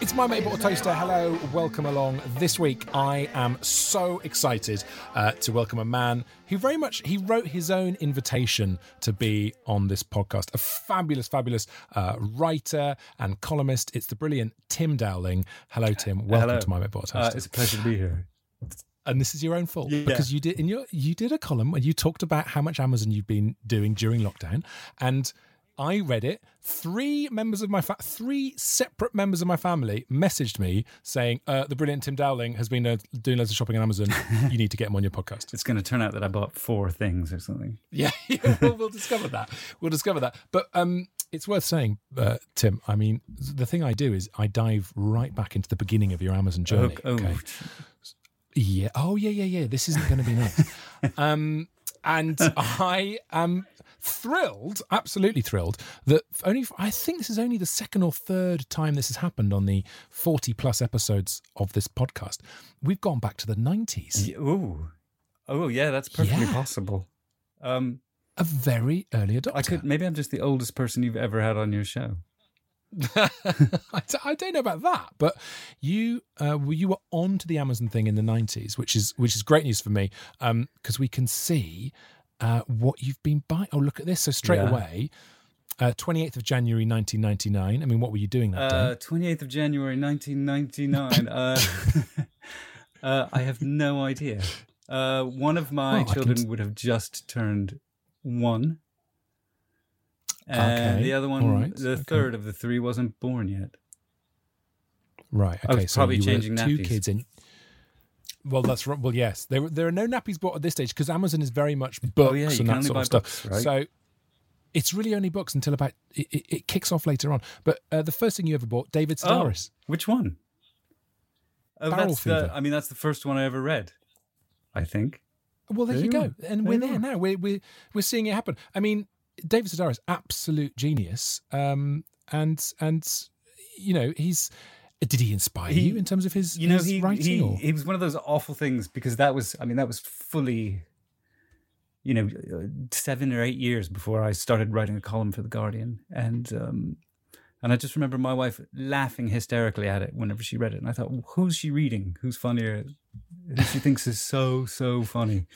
It's my mate Bottle Toaster. Hello, welcome along. This week I am so excited to welcome a man who very much, he wrote his own invitation to be on this podcast. A fabulous, fabulous writer and columnist. It's the brilliant Tim Dowling. Hello, Tim. Welcome to my mate Bottle Toaster. It's a pleasure to be here. And this is your own fault, because you did you did a column where you talked about how much Amazon you've been doing during lockdown, and I read it. Three separate members of my family messaged me saying, the brilliant Tim Dowling has been doing loads of shopping on Amazon. You need to get him on your podcast. It's going to turn out that I bought four things or something. Yeah, we'll discover that. But it's worth saying, Tim, I mean, the thing I do is I dive right back into the beginning of your Amazon journey. Okay. Yeah. Oh, yeah. This isn't going to be nice. And I am thrilled, absolutely thrilled, that I think this is only the second or third time this has happened on the 40-plus episodes of this podcast. We've gone back to the 90s. Oh, yeah, that's perfectly possible. A very early adopter. Maybe I'm just the oldest person you've ever had on your show. I don't know about that, but you were on to the Amazon thing in the 90s, which is great news for me, because we can see what you've been buying. Oh, look at this. So straight away, 28th of January 1999. I mean, what were you doing that day? 28th of January 1999. I have no idea. One of my children would have just turned one. And the other one, third of the three, wasn't born yet. Right. Okay. I was probably changing nappies. Two kids in. Well, that's right. Well, yes, there are no nappies bought at this stage because Amazon is very much books and that sort of stuff. Books, right? So it's really only books until about it kicks off later on. But the first thing you ever bought, David Sedaris. Which one? Barrel Fever. That's the first one I ever read, I think. Well, there you go. And we're there now. We're seeing it happen. I mean, David Sedaris, absolute genius, and did he inspire you in terms of his writing? He was one of those awful things because that was fully, 7 or 8 years before I started writing a column for The Guardian, and I just remember my wife laughing hysterically at it whenever she read it, and I thought, well, who's she reading? Who's funnier? Who she thinks is so funny.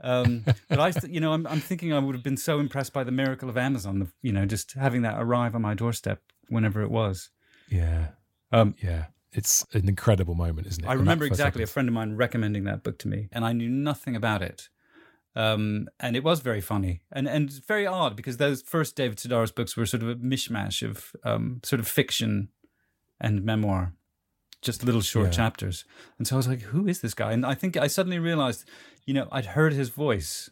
But I'm thinking I would have been so impressed by the miracle of Amazon, just having that arrive on my doorstep whenever it was. Yeah. It's an incredible moment, isn't it? I remember exactly a friend of mine recommending that book to me, and I knew nothing about it. And it was very funny and very odd because those first David Sedaris books were sort of a mishmash of sort of fiction and memoir. Just little short chapters. And so I was like, who is this guy? And I think I suddenly realized, I'd heard his voice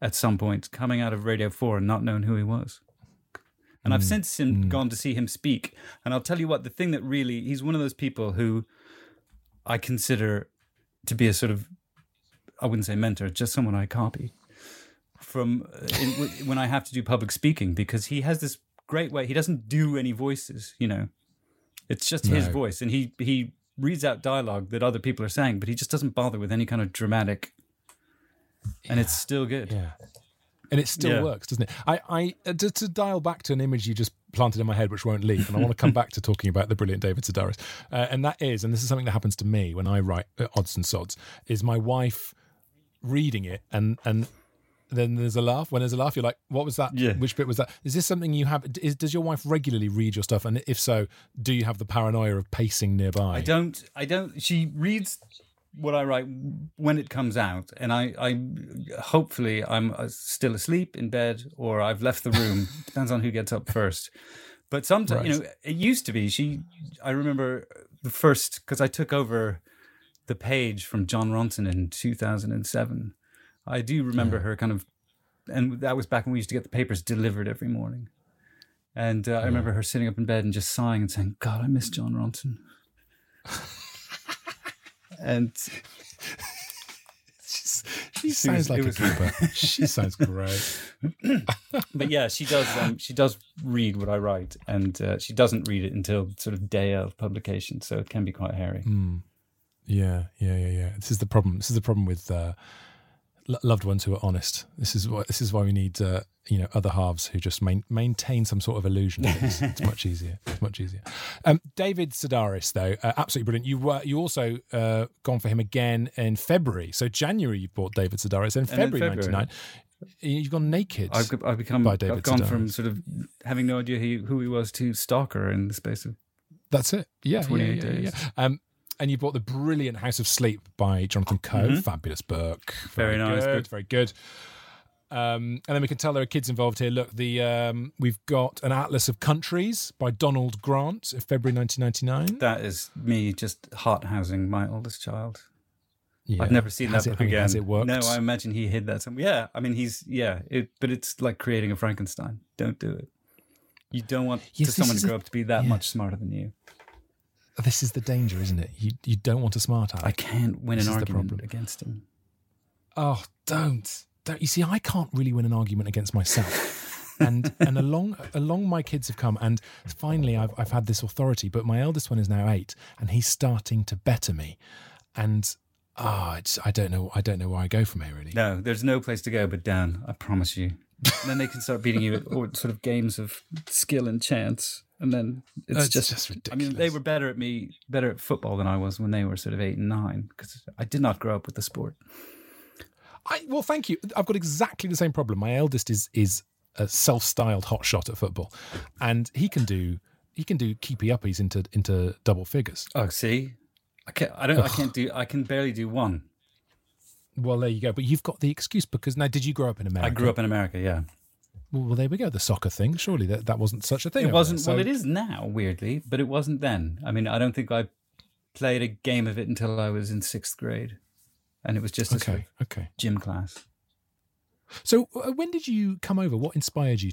at some point coming out of Radio 4 and not known who he was. And I've since gone to see him speak. And I'll tell you what, the thing that really, he's one of those people who I consider to be a sort of, I wouldn't say mentor, just someone I copy from when I have to do public speaking, because he has this great way. He doesn't do any voices, It's just his voice, and he reads out dialogue that other people are saying, but he just doesn't bother with any kind of dramatic, and it's still good. Yeah, and it still works, doesn't it? I to dial back to an image you just planted in my head, which won't leave, and I want to come back to talking about the brilliant David Sedaris, and this is something that happens to me when I write odds and sods, is my wife reading it, and then there's a laugh. When there's a laugh, you're like, what was that? Yeah. Which bit was that? Is this something you have? Does your wife regularly read your stuff? And if so, do you have the paranoia of pacing nearby? I don't. She reads what I write when it comes out, and I hopefully I'm still asleep in bed or I've left the room. Depends on who gets up first. But sometimes, right. You know, it used to be I remember the first, because I took over the page from Jon Ronson in 2007. I do remember her kind of, and that was back when we used to get the papers delivered every morning. And I remember her sitting up in bed and just sighing and saying, God, I miss Jon Ronson. And she sounds like a keeper. She sounds great. But yeah, she does. She does read what I write, and she doesn't read it until sort of day of publication. So it can be quite hairy. Mm. Yeah. This is the problem. This is the problem with loved ones who are honest. This is why we need other halves who just maintain some sort of illusion. It's much easier. David Sedaris, though, absolutely brilliant. You also gone for him again in February. So January you bought David Sedaris, and February '99 you've gone naked. I've gone from sort of having no idea who he was to stalker in the space of 28 days. Yeah. And you bought the brilliant House of Sleep by Jonathan Coe. Mm-hmm. Fabulous book. Very nice. Very good. And then we can tell there are kids involved here. Look, we've got An Atlas of Countries by Donald Grant, February 1999. That is me just heart-housing my oldest child. Yeah. I've never seen that book again. Has it worked? No, I imagine he hid that somewhere. Yeah, I mean, but it's like creating a Frankenstein. Don't do it. You don't want someone to grow up to be that much smarter than you. This is the danger, isn't it? You don't want a smart aleck. I can't win an argument against him. Oh, don't! You see, I can't really win an argument against myself. and along my kids have come, and finally I've had this authority. But my eldest one is now 8, and he's starting to better me. And I don't know where I go from here, really. No, there's no place to go but down. I promise you. And then they can start beating you at all sort of games of skill and chance. And then it's just ridiculous. I mean, they were better at football than I was when they were sort of 8 and 9, because I did not grow up with the sport. Well, thank you. I've got exactly the same problem. My eldest is a self-styled hotshot at football, and he can do keepy uppies into double figures. Oh, see, I can barely do one. Well, there you go. But you've got the excuse, because now, did you grow up in America? I grew up in America. Yeah. Well, there we go. The soccer thing. Surely that wasn't such a thing. It wasn't. Well, it is now, weirdly, but it wasn't then. I mean, I don't think I played a game of it until I was in 6th grade, and it was just a gym class. So, when did you come over? What inspired you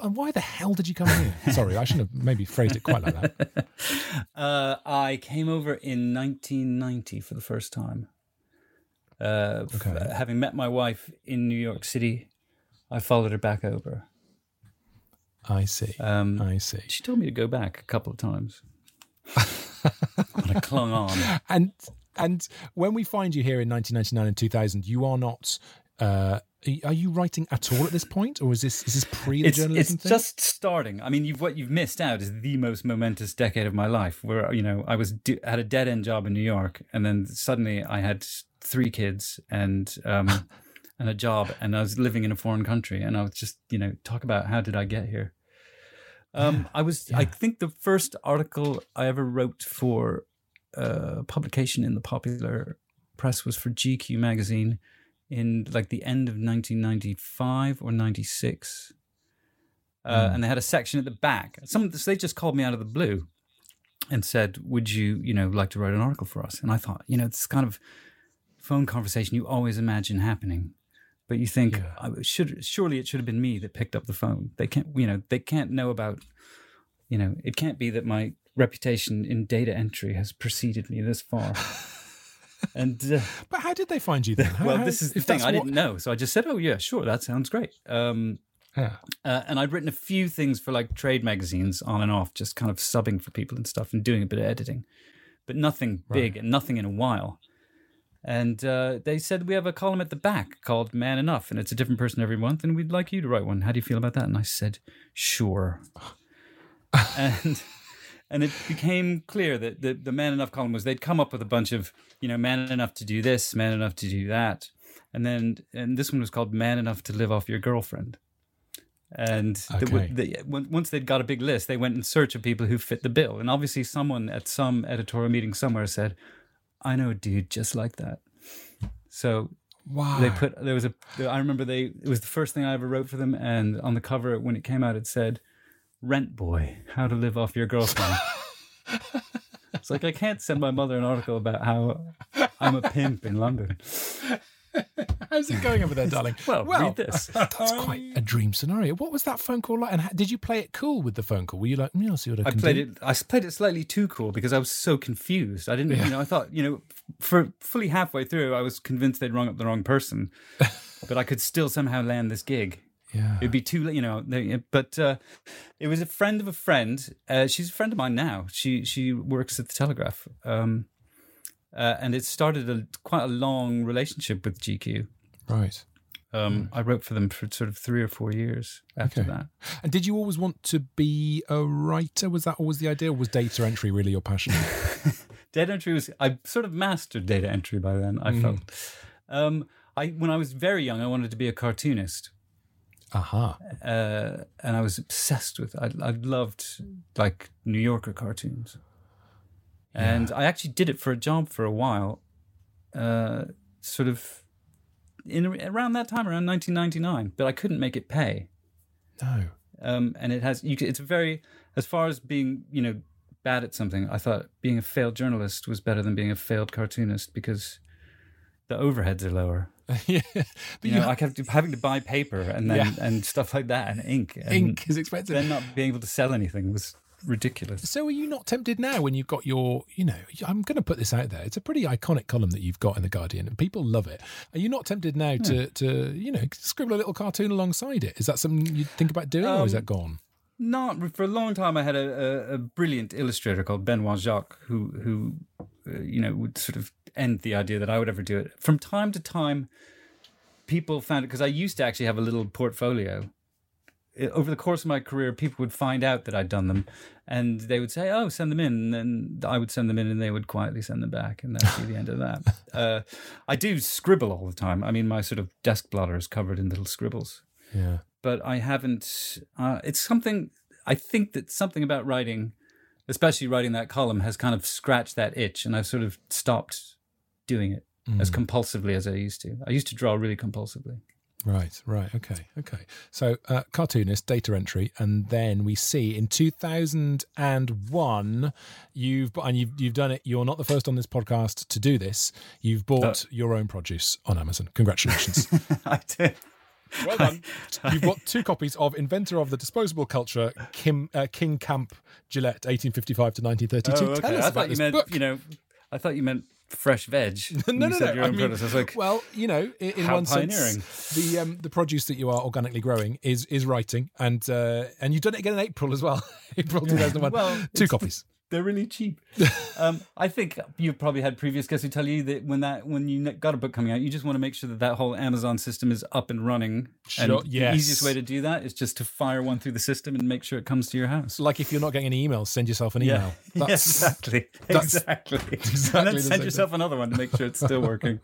and why the hell did you come here? Sorry, I shouldn't have maybe phrased it quite like that. I came over in 1990 for the first time. Having met my wife in New York City. I followed her back over. I see. She told me to go back a couple of times. But I clung on. And when we find you here in 1999 and 2000, you are not... are you writing at all at this point? Or is this pre the journalism thing? It's just starting. I mean, what you've missed out is the most momentous decade of my life, where I had a dead-end job in New York, and then suddenly I had 3 kids and... and a job, and I was living in a foreign country, and I was just, talk about how did I get here? I think the first article I ever wrote for publication in the popular press was for GQ magazine in like the end of 1995 or 96. And they had a section at the back. So they just called me out of the blue and said, would you, like to write an article for us? And I thought, this kind of phone conversation you always imagine happening. But you think, surely it should have been me that picked up the phone. They can't know about, it can't be that my reputation in data entry has preceded me this far. And but how did they find you then? This is the thing. I didn't know. So I just said, oh, yeah, sure, that sounds great. And I'd written a few things for like trade magazines on and off, just kind of subbing for people and stuff and doing a bit of editing, but nothing big and nothing in a while. And they said, we have a column at the back called Man Enough, and it's a different person every month, and we'd like you to write one. How do you feel about that? And I said, sure. and it became clear that the Man Enough column was they'd come up with a bunch of, man enough to do this, man enough to do that. And this one was called Man Enough to Live Off Your Girlfriend. And once they'd got a big list, they went in search of people who fit the bill. And obviously someone at some editorial meeting somewhere said, I know a dude just like that. So wow. They put, there was a, I remember they, it was the first thing I ever wrote for them. And on the cover, when it came out, it said, Rent Boy, How to Live Off Your Girlfriend. It's like, I can't send my mother an article about how I'm a pimp in London. How's it going over there, darling? Well, read this. That's quite a dream scenario. What was that phone call like? And how, did you play it cool with the phone call? Were you like, I'll see what I can played do? I played it slightly too cool because I was so confused. I didn't, I thought, for fully halfway through, I was convinced they'd rung up the wrong person. But I could still somehow land this gig. Yeah. It'd be too late, But it was a friend of a friend. She's a friend of mine now. She works at The Telegraph. And it started quite a long relationship with GQ. Right. I wrote for them for sort of 3 or 4 years after that. And did you always want to be a writer? Was that always the idea? Or was data entry really your passion? Data entry was... I sort of mastered data entry by then, I felt. When I was very young, I wanted to be a cartoonist. Aha. Uh-huh. And I was obsessed with... I loved, New Yorker cartoons. Yeah. And I actually did it for a job for a while, sort of around that time, around 1999. But I couldn't make it pay. No. And it has. It's very, as far as being, bad at something. I thought being a failed journalist was better than being a failed cartoonist because the overheads are lower. Yeah, but I kept having to buy paper and then and stuff like that and ink. And ink is expensive. Then not being able to sell anything was ridiculous. So are you not tempted now when you've got your, I'm going to put this out there. It's a pretty iconic column that you've got in The Guardian and people love it. Are you not tempted now to scribble a little cartoon alongside it? Is that something you think about doing or is that gone? Not for a long time. I had a brilliant illustrator called Benoit Jacques who would sort of end the idea that I would ever do it. From time to time, people found it because I used to actually have a little portfolio. Over the course of my career, people would find out that I'd done them and they would say, oh, send them in. And then I would send them in and they would quietly send them back. And that'd be the end of that. I do scribble all the time. I mean, my sort of desk blotter is covered in little scribbles. Yeah. But I haven't... it's something... I think that something about writing, especially writing that column, has kind of scratched that itch. And I've sort of stopped doing it as compulsively as I used to. I used to draw really compulsively. Right. Okay. So cartoonist, data entry, and then we see in 2001, you've done it. You're not the first on this podcast to do this. You've bought your own produce on Amazon. Congratulations. I did. Well done. You've got 2 copies of Inventor of the Disposable Culture, King Camp Gillette, 1855 to 1932. Oh, okay. Tell us about this book. I thought you meant fresh veg. No. I mean, in one sense, the produce that you are organically growing is writing, and you've done it again in April as well. April 2001. Well, 2 copies. They're really cheap. I think you've probably had previous guests who tell you that when you got a book coming out, you just want to make sure that whole Amazon system is up and running. Sure. And the easiest way to do that is just to fire one through the system and make sure it comes to your house. Like if you're not getting any emails, send yourself an email. That's exactly. And then send yourself another one to make sure it's still working.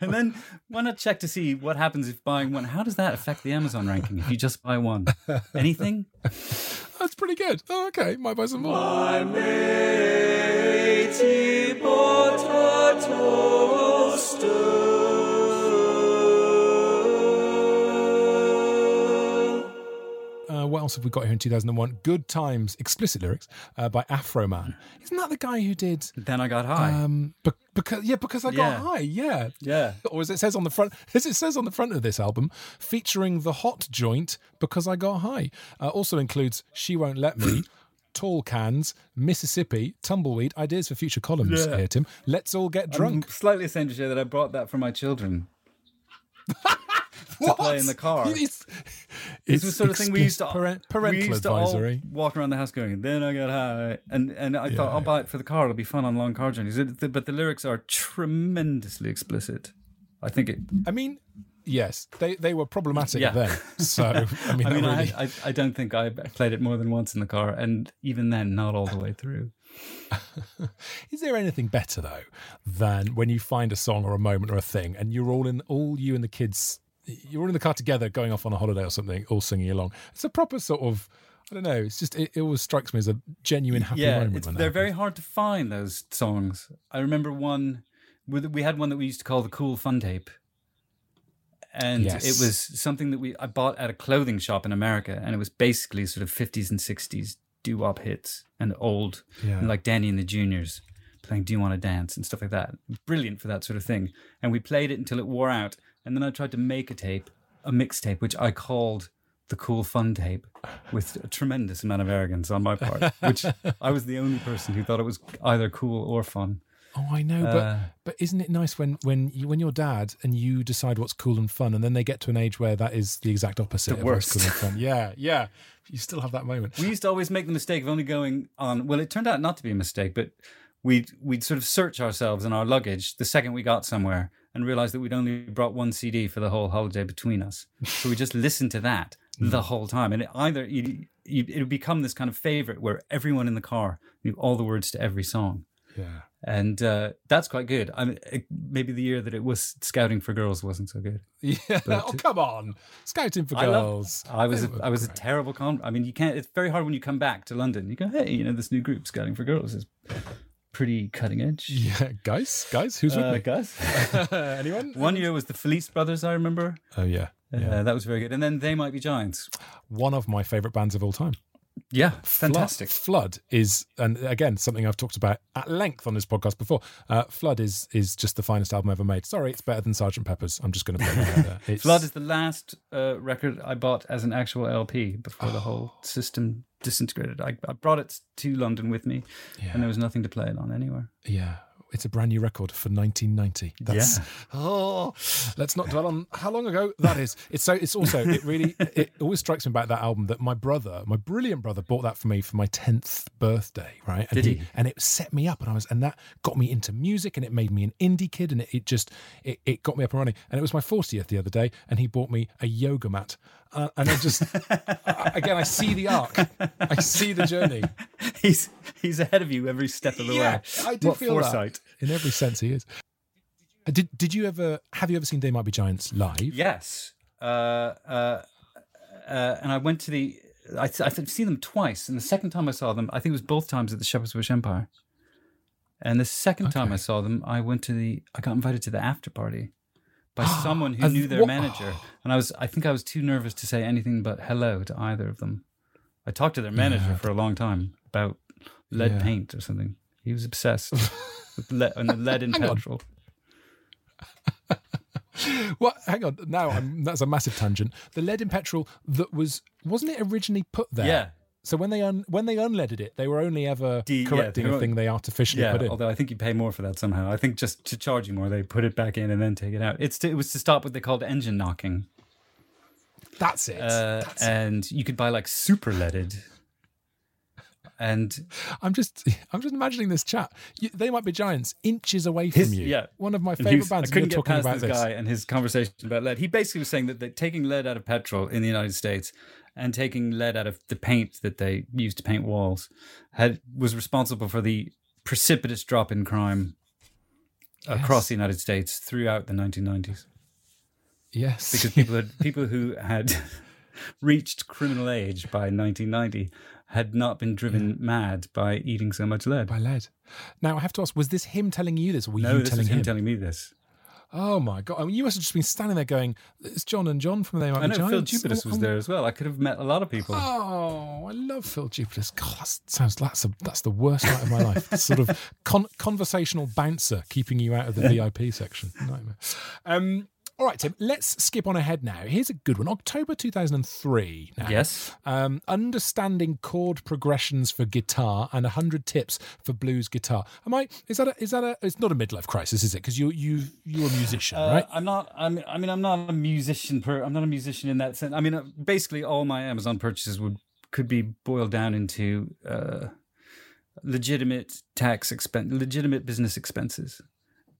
And then why not check to see what happens if buying one? How does that affect the Amazon ranking if you just buy one? Anything? That's pretty good. Oh, okay. Might buy some more. My matey bought a toaster. What else have we got here in 2001? Good Times, explicit lyrics by Afro Man. Isn't that the guy who did... Then I Got High. Because I got high. Or as it says on the front of this album, featuring the hot joint Because I Got High. Also includes She Won't Let Me, Tall Cans, Mississippi, Tumbleweed, ideas for future columns here, Tim. Let's all get drunk. I'm slightly ashamed to share that I brought that for my children. To play in the car. It's the sort of thing we used to parental advisory. All walk around the house going, then I got high. And I thought, I'll buy it for the car. It'll be fun on long car journeys. But the lyrics are tremendously explicit. Yes, they were problematic then. So, I don't think I played it more than once in the car, and even then, not all the way through. Is there anything better though than when you find a song or a moment or a thing, and you're all you and the kids, you're all in the car together, going off on a holiday or something, all singing along? It's a proper sort of, I don't know. It's just it always strikes me as a genuine happy moment. They're very hard to find, those songs. I remember one. We had one that we used to call the Cool Fun Tape. And yes. It was something that I bought at a clothing shop in America, and it was basically sort of 50s and 60s doo-wop hits and old, and like Danny and the Juniors playing Do You Want to Dance and stuff like that. Brilliant for that sort of thing. And we played it until it wore out. And then I tried to make a mixtape, which I called the Cool Fun Tape, with a tremendous amount of arrogance on my part, which I was the only person who thought it was either cool or fun. Oh, I know, but isn't it nice when you're dad and you decide what's cool and fun, and then they get to an age where that is the exact opposite of what's cool and fun. Yeah, yeah. You still have that moment. We used to always make the mistake of only going on. Well, it turned out not to be a mistake, but we'd sort of search ourselves in our luggage the second we got somewhere and realized that we'd only brought one CD for the whole holiday between us, so we just listened to that the whole time, and it would become this kind of favorite where everyone in the car knew all the words to every song. Yeah. And that's quite good. I mean, maybe the year that it was Scouting for Girls wasn't so good. Yeah. But, oh, come on. Scouting for Girls. I was a terrible con. I mean, you can't. It's very hard when you come back to London. You go, hey, you know, this new group, Scouting for Girls, is pretty cutting edge. Yeah, guys, who's with me? Guys, anyone? One year was the Felice Brothers, I remember. Oh yeah, that was very good. And then They Might Be Giants. One of my favourite bands of all time. Yeah, fantastic. Flood is, and again, something I've talked about at length on this podcast before, Flood is just the finest album ever made. Sorry, it's better than Sgt. Pepper's. I'm just going to put it out there. Flood is the last record I bought as an actual LP before the whole system disintegrated. I brought it to London with me, and there was nothing to play it on anywhere. Yeah. It's a brand new record for 1990. Let's not dwell on how long ago that is. It always strikes me about that album that my brother, my brilliant brother, bought that for me for my 10th birthday, right? And Did he? And it set me up, and that got me into music, and it made me an indie kid, and it just got me up and running. And it was my 40th the other day, and he bought me a yoga mat. And I just, again, I see the arc. I see the journey. He's ahead of you every step of the way. I do feel foresight. That. In every sense, he is. Have you ever seen They Might Be Giants live? Yes. And I went to I've seen them twice. And the second time I saw them, I think it was both times at the Shepherd's Bush Empire. And the second time I saw them, I got invited to the after party. By someone who knew their manager. And I think I was too nervous to say anything but hello to either of them. I talked to their manager for a long time about lead paint or something. He was obsessed with lead in petrol. Well, hang on. Now, that's a massive tangent. The lead in petrol that wasn't it originally put there? Yeah. So when they unleaded it, they were only ever correcting a thing they artificially put in. Although I think you pay more for that somehow. I think just to charge you more, they put it back in and then take it out. It was to stop what they called engine knocking. That's it. And you could buy like super leaded. And I'm just imagining this chat. They Might Be Giants, inches away from you. Yeah. One of my favorite bands. I couldn't get past this guy and his conversation about lead. He basically was saying that taking lead out of petrol in the United States and taking lead out of the paint that they used to paint walls was responsible for the precipitous drop in crime across the United States throughout the 1990s. Yes, because people who had reached criminal age by 1990. Had not been driven mad by eating so much lead. By lead. Now, I have to ask, was this him telling you this? Or were you telling him? No, this was him telling me this. Oh, my God. I mean, you must have just been standing there going, it's John and John from They Might Be Giants. I know, Phil Jupitus was there as well. I could have met a lot of people. Oh, I love Phil Jupitus. God, that's the worst night of my life. Sort of conversational bouncer keeping you out of the VIP section. Nightmare. All right, Tim, let's skip on ahead now. Here's a good one. October 2003. Now. Yes. Understanding chord progressions for guitar and 100 tips for blues guitar. It's not a midlife crisis, is it? Because you're a musician, right? I'm not a musician in that sense. I mean, basically all my Amazon purchases could be boiled down into legitimate legitimate business expenses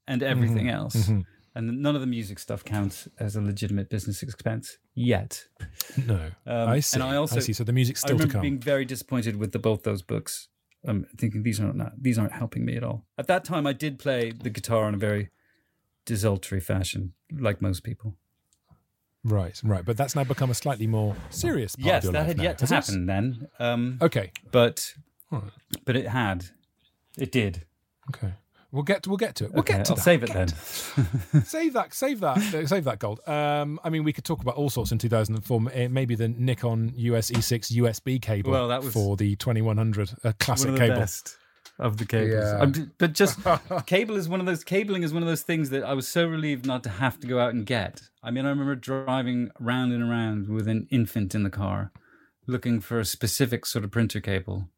and everything else. Mm-hmm. And none of the music stuff counts as a legitimate business expense yet. No, I see. And I see. So the music's still to come. I remember being very disappointed with both those books. I'm thinking these aren't helping me at all. At that time, I did play the guitar in a very desultory fashion, like most people. Right. But that's now become a slightly more serious part of your life. Yes, that had yet to happen then. Okay. But it had. It did. Okay. We'll get to it. We'll get to that. I'll save it then. Save that gold. I mean, we could talk about all sorts in 2004. Maybe the Nikon US E6 USB cable for the 2100, a classic one of the cable. Best of the cables. Yeah. But just cabling is one of those things that I was so relieved not to have to go out and get. I mean, I remember driving round and around with an infant in the car, looking for a specific sort of printer cable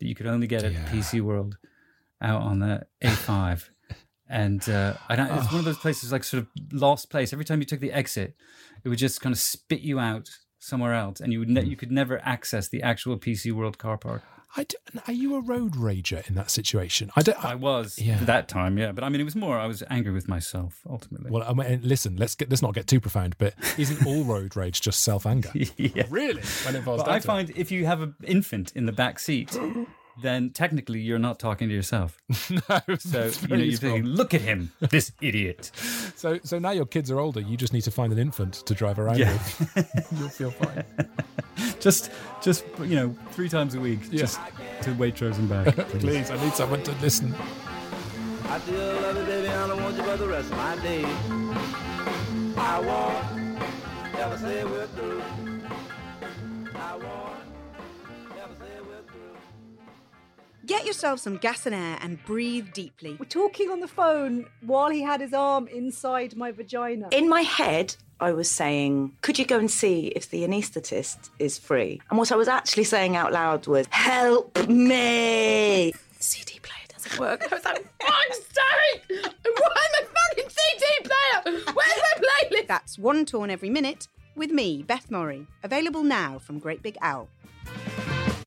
that you could only get at PC World out on the A5. And it's one of those places, like sort of lost place. Every time you took the exit, it would just kind of spit you out somewhere else, and you could never access the actual PC World car park. Are you a road rager in that situation? I was that time, yeah. But I mean, it was more I was angry with myself ultimately. Well, I mean, listen, let's not get too profound. But isn't all road rage just self anger? Yeah. Really? I find if you have an infant in the back seat, then technically you're not talking to yourself. No. So you're thinking, look at him, this idiot. So now your kids are older. You just need to find an infant to drive around with. You'll feel fine. Just 3 times a week, just to Waitrose and back. Please, I need someone to listen. I still love you, baby, and I want you for the rest of my day. I won't ever say we're through. I won't ever say we're through. Get yourself some gas and air and breathe deeply. We're talking on the phone while he had his arm inside my vagina. In my head, I was saying, could you go and see if the anaesthetist is free? And what I was actually saying out loud was, help me! CD player doesn't work. I was like, I'm sorry! Why my fucking CD player? Where's my playlist? That's One Torn Every Minute with me, Beth Murray. Available now from Great Big Owl.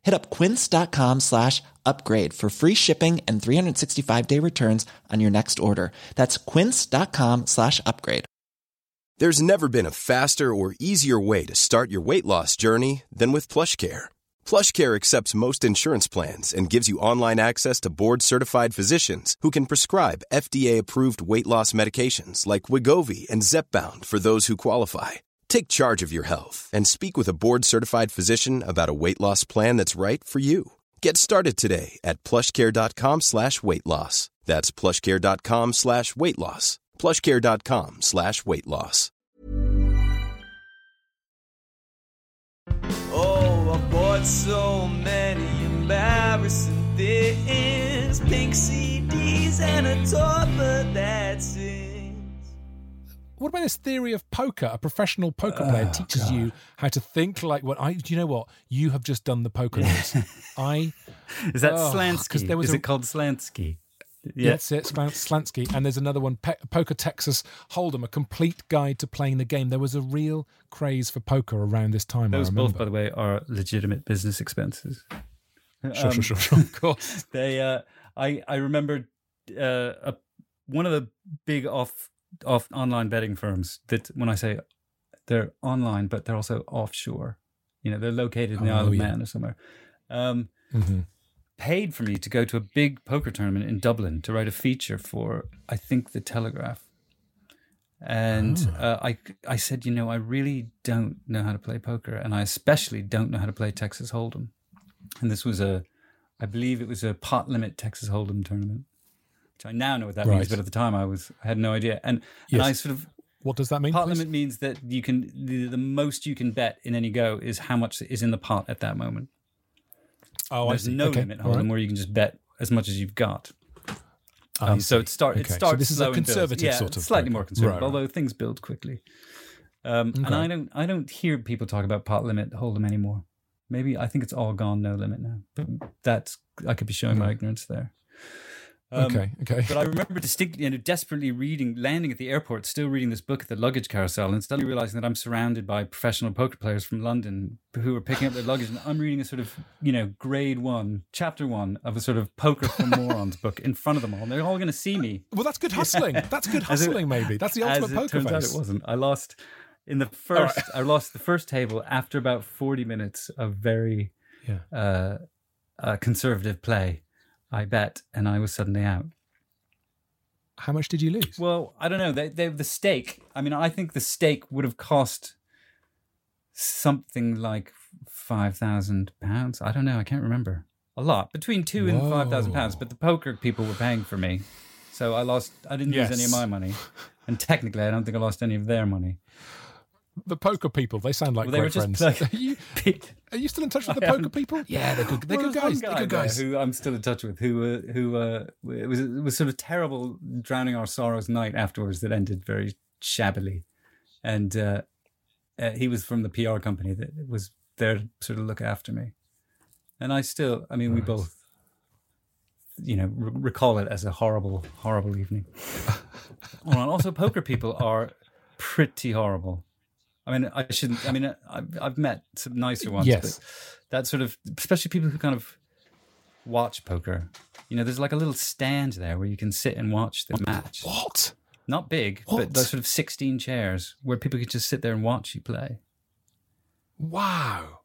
Hit up quince.com/upgrade for free shipping and 365-day returns on your next order. That's quince.com/upgrade. There's never been a faster or easier way to start your weight loss journey than with Plush Care. Plush Care accepts most insurance plans and gives you online access to board-certified physicians who can prescribe FDA-approved weight loss medications like Wegovy and ZepBound for those who qualify. Take charge of your health and speak with a board-certified physician about a weight loss plan that's right for you. Get started today at plushcare.com/weightloss. That's plushcare.com/weightloss. Plushcare.com/weightloss. Oh, I bought so many embarrassing things. Pink CDs and a torpor that sings. What about this theory of poker? A professional poker player teaches you how to think like what I... Do you know what? You have just done the poker moves. Is that Slansky? Is it called Slansky? Yeah. That's it, Slansky. And there's another one, Poker Texas Hold'em, a complete guide to playing the game. There was a real craze for poker around this time. Those both, by the way, are legitimate business expenses. Sure. Of course. They, I remember one of the big off online betting firms that, when I say they're online, but they're also offshore. You know, they're located in the Isle of Man or somewhere. Paid for me to go to a big poker tournament in Dublin to write a feature for, I think, The Telegraph. And I said, I really don't know how to play poker, and I especially don't know how to play Texas Hold'em. And this was I believe it was a pot limit Texas Hold'em tournament, which I now know what that means, but at the time I had no idea. And I sort of... What does that mean? Pot limit means that you can the most you can bet in any go is how much is in the pot at that moment. There's no limit hold'em where you can just bet as much as you've got. So it starts. So this is slow a conservative sort of slightly more conservative, although things build quickly. And I don't hear people talk about pot limit hold'em anymore. Maybe I think it's all gone no limit now. But I could be showing my ignorance there. Okay. But I remember distinctly, desperately landing at the airport, still reading this book at the luggage carousel, and suddenly realizing that I'm surrounded by professional poker players from London who are picking up their luggage, and I'm reading a sort of, grade one, chapter one of a sort of poker for morons book in front of them all, and they're all going to see me. Well, that's good hustling. Yeah. That's good hustling, maybe. That's the ultimate poker face. As it turns out, it wasn't. I lost the first table after about 40 minutes of very conservative play. I bet, and I was suddenly out. How much did you lose? Well, I don't know. The stake. I mean, I think the stake would have cost something like £5,000. I don't know. I can't remember. A lot, between and £5,000. But the poker people were paying for me, so I lost. I didn't lose any of my money, and technically, I don't think I lost any of their money. The poker people—they sound like great friends. Are you still in touch with the poker people? Yeah, they're good. They're good guys. They're good guys. Who I'm still in touch with. It was sort of terrible drowning our sorrows night afterwards that ended very shabbily, and he was from the PR company that was there to sort of look after me, and we both, recall it as a horrible, horrible evening. And also, poker people are pretty horrible. I've met some nicer ones. Yes. But that sort of, especially people who kind of watch poker. There's like a little stand there where you can sit and watch the match. What? Not big, but those sort of 16 chairs where people could just sit there and watch you play. Wow.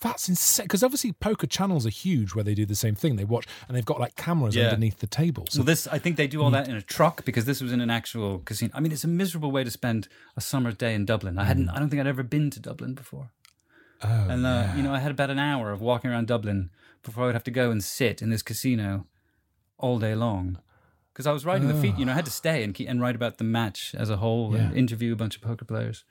That's insane. Because obviously poker channels are huge where they do the same thing. They watch, and they've got like cameras underneath the tables. So I think they do all that in a truck, because this was in an actual casino. I mean, it's a miserable way to spend a summer day in Dublin. I don't think I'd ever been to Dublin before. Oh, and I had about an hour of walking around Dublin before I would have to go and sit in this casino all day long. Because I was riding the feet. I had to stay and write about the match as a whole and interview a bunch of poker players.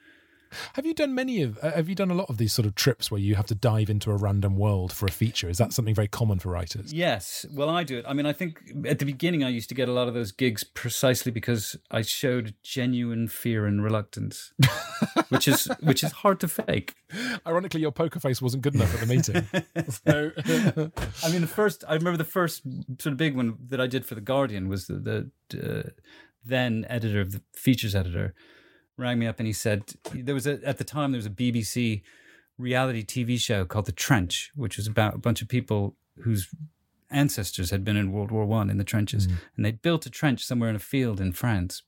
Have you done a lot of these sort of trips where you have to dive into a random world for a feature? Is that something very common for writers? Yes. Well, I do it. I mean, I think at the beginning I used to get a lot of those gigs precisely because I showed genuine fear and reluctance, which is hard to fake. Ironically, your poker face wasn't good enough at the meeting. So, I mean, I remember the first sort of big one that I did for The Guardian was the then editor of the features editor. Rang me up and he said there was a BBC reality TV show called The Trench, which was about a bunch of people whose ancestors had been in World War I in the trenches. And they'd built a trench somewhere in a field in France,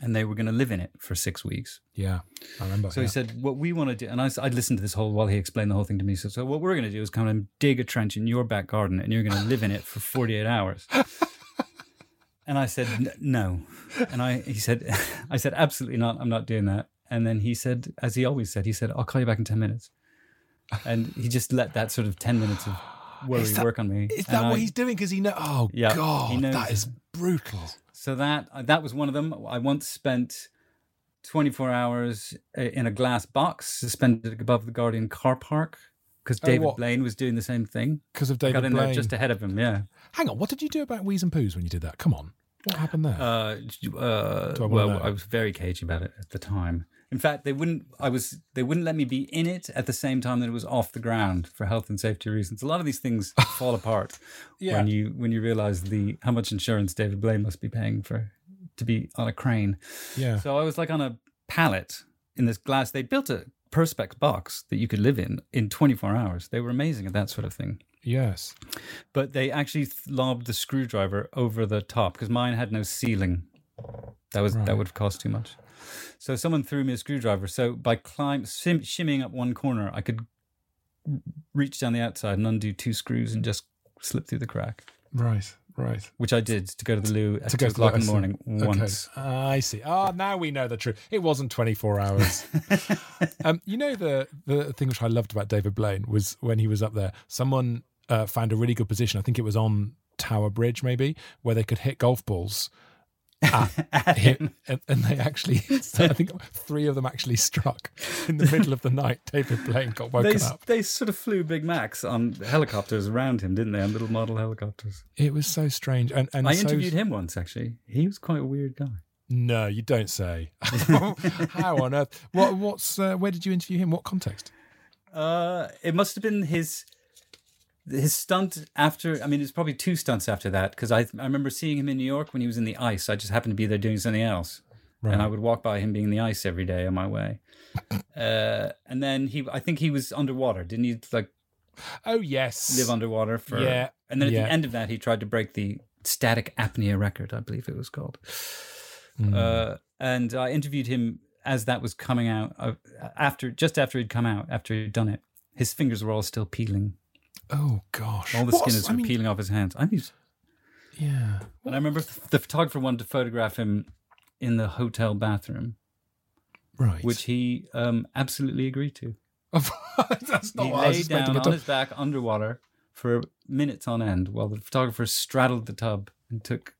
and they were going to live in it for 6 weeks. Yeah, I remember. So he said, what we want to do, and I'd listened to this whole while he explained the whole thing to me. So what we're going to do is come and dig a trench in your back garden, and you're going to live in it for 48 hours. And I said, no. And I said, absolutely not. I'm not doing that. And then he said, as he always said, I'll call you back in 10 minutes. And he just let that sort of 10 minutes of worry work on me. Is that what he's doing? Because he knows, God, that is brutal. So that was one of them. I once spent 24 hours in a glass box suspended above the Guardian car park. Because David Blaine was doing the same thing. Because of David Blaine. Got in there just ahead of him, yeah. Hang on, what did you do about Wheeze and Poos when you did that? Come on, what happened there? I was very cagey about it at the time. In fact, they wouldn't let me be in it at the same time that it was off the ground for health and safety reasons. A lot of these things fall apart when you realise how much insurance David Blaine must be paying for to be on a crane. Yeah. So I was like on a pallet in this glass. They built a Perspex box that you could live in 24 hours. They were amazing at that sort of thing. Yes. But they actually lobbed the screwdriver over the top because mine had no ceiling. That would have cost too much. So someone threw me a screwdriver. So by shimmying up one corner, I could reach down the outside and undo two screws and just slip through the crack. Right. Which I did to go to the loo at 2:00 in the morning once. Okay. I see. Now we know the truth. It wasn't 24 hours. The thing which I loved about David Blaine was when he was up there, someone found a really good position. I think it was on Tower Bridge maybe, where they could hit golf balls at him. And they actually, I think 3 of them actually struck in the middle of the night. David Blaine got woken up. They sort of flew Big Macs on helicopters around him, didn't they? On little model helicopters. It was so strange. And I interviewed him once, actually. He was quite a weird guy. No, you don't say. How on earth? Where did you interview him? What context? It must have been his His stunt after, I mean, it's probably two stunts after that, because I remember seeing him in New York when he was in the ice. I just happened to be there doing something else. Right. And I would walk by him being in the ice every day on my way. And then I think he was underwater. Didn't he, like, oh, yes, live underwater for... Yeah. And then at the end of that, he tried to break the static apnea record, I believe it was called. Mm. And I interviewed him as that was coming out, after he'd come out, after he'd done it. His fingers were all still peeling. Oh, gosh. All the skin is peeling off his hands. Yeah. And I remember the photographer wanted to photograph him in the hotel bathroom. Right. Which he absolutely agreed to. That's not what I was expecting. He lay down on his back underwater for minutes on end while the photographer straddled the tub and took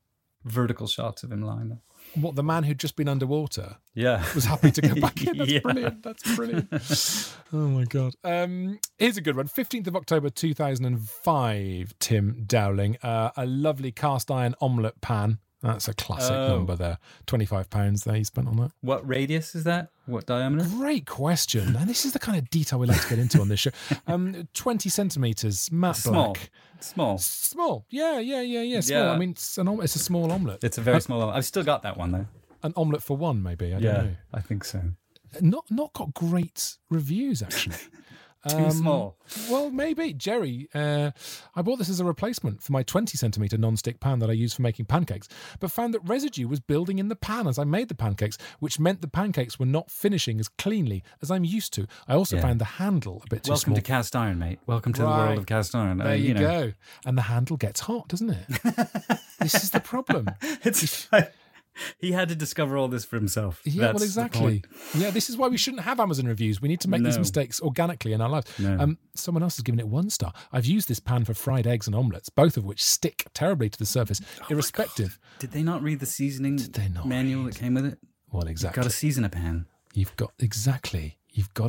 vertical shots of him lying there. What, the man who'd just been underwater? Yeah. Was happy to go back in. That's brilliant. That's brilliant. Oh, my God. Here's a good one. 15th of October, 2005, Tim Dowling. A lovely cast iron omelette pan. That's a classic number there. £25 there he spent on that. What radius is that? What diameter? Great question. And this is the kind of detail we like to get into on this show. 20 centimetres, Matt Black. Small. Yeah. Small. Yeah. I mean, it's a small omelette. It's a very small omelette. I've still got that one, though. An omelette for one, maybe. I don't know. I think so. Not got great reviews, actually. Too small. Well, maybe. Jerry, I bought this as a replacement for my 20-centimetre non-stick pan that I use for making pancakes, but found that residue was building in the pan as I made the pancakes, which meant the pancakes were not finishing as cleanly as I'm used to. I also found the handle a bit too small. Welcome to cast iron, mate. Welcome to the world of cast iron. There you go. And the handle gets hot, doesn't it? This is the problem. It's... He had to discover all this for himself. Yeah, that's exactly. Yeah, this is why we shouldn't have Amazon reviews. We need to make these mistakes organically in our lives. No. Someone else has given it 1 star. I've used this pan for fried eggs and omelettes, both of which stick terribly to the surface, irrespective. Did they not read the seasoning manual that came with it? Well, exactly. You've got to season a pan. You've got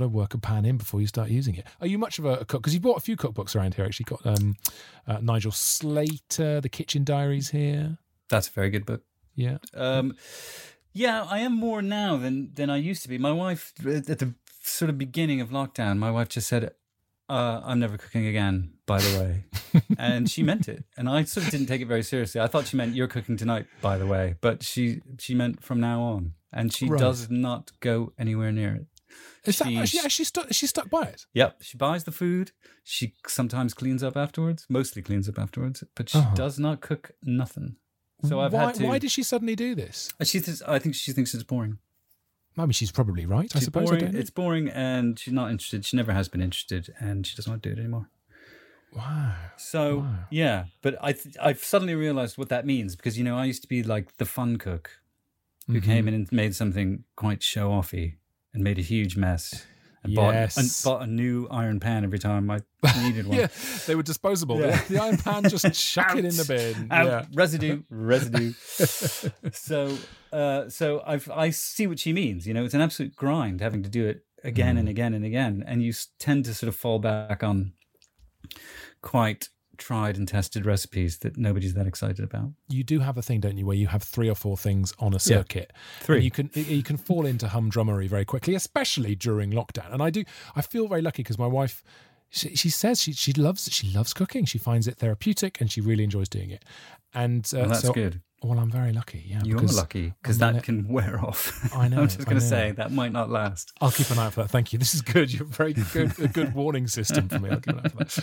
to work a pan in before you start using it. Are you much of a cook? Because you bought a few cookbooks around here, actually. Got Nigel Slater, The Kitchen Diaries here. That's a very good book. Yeah. I am more now than I used to be. My wife, at the sort of beginning of lockdown, my wife just said, I'm never cooking again, by the way. And she meant it. And I sort of didn't take it very seriously. I thought she meant you're cooking tonight, by the way. But she meant from now on. And she does not go anywhere near it. She's stuck by it. Yep. She buys the food. She sometimes mostly cleans up afterwards. But she does not cook nothing. So why did she suddenly do this? I think she thinks it's boring. I mean, she's probably right, I suppose. It's boring, and she's not interested. She never has been interested, and she doesn't want to do it anymore. Wow. So, but I've suddenly realised what that means, because, you know, I used to be like the fun cook who came in and made something quite show-offy and made a huge mess. Bought a new iron pan every time I needed one. Yeah, they were disposable. Yeah. The iron pan, just chuck it in the bin. Out. Yeah. Residue. So I see what she means. You know, it's an absolute grind having to do it again and again and again, and you tend to sort of fall back on quite tried and tested recipes that nobody's that excited about. You do have a thing, don't you, where you have 3 or 4 things on a circuit. Yeah, 3. And you can fall into humdrummery very quickly, especially during lockdown. And I feel very lucky because my wife, she says she loves cooking. She finds it therapeutic and she really enjoys doing it. And that's good. Well, I'm very lucky. Yeah, you're lucky because that can wear off. I know. I'm just going to say that might not last. I'll keep an eye out for that. Thank you. This is good. You're very good. A good warning system for me. I'll keep an eye out for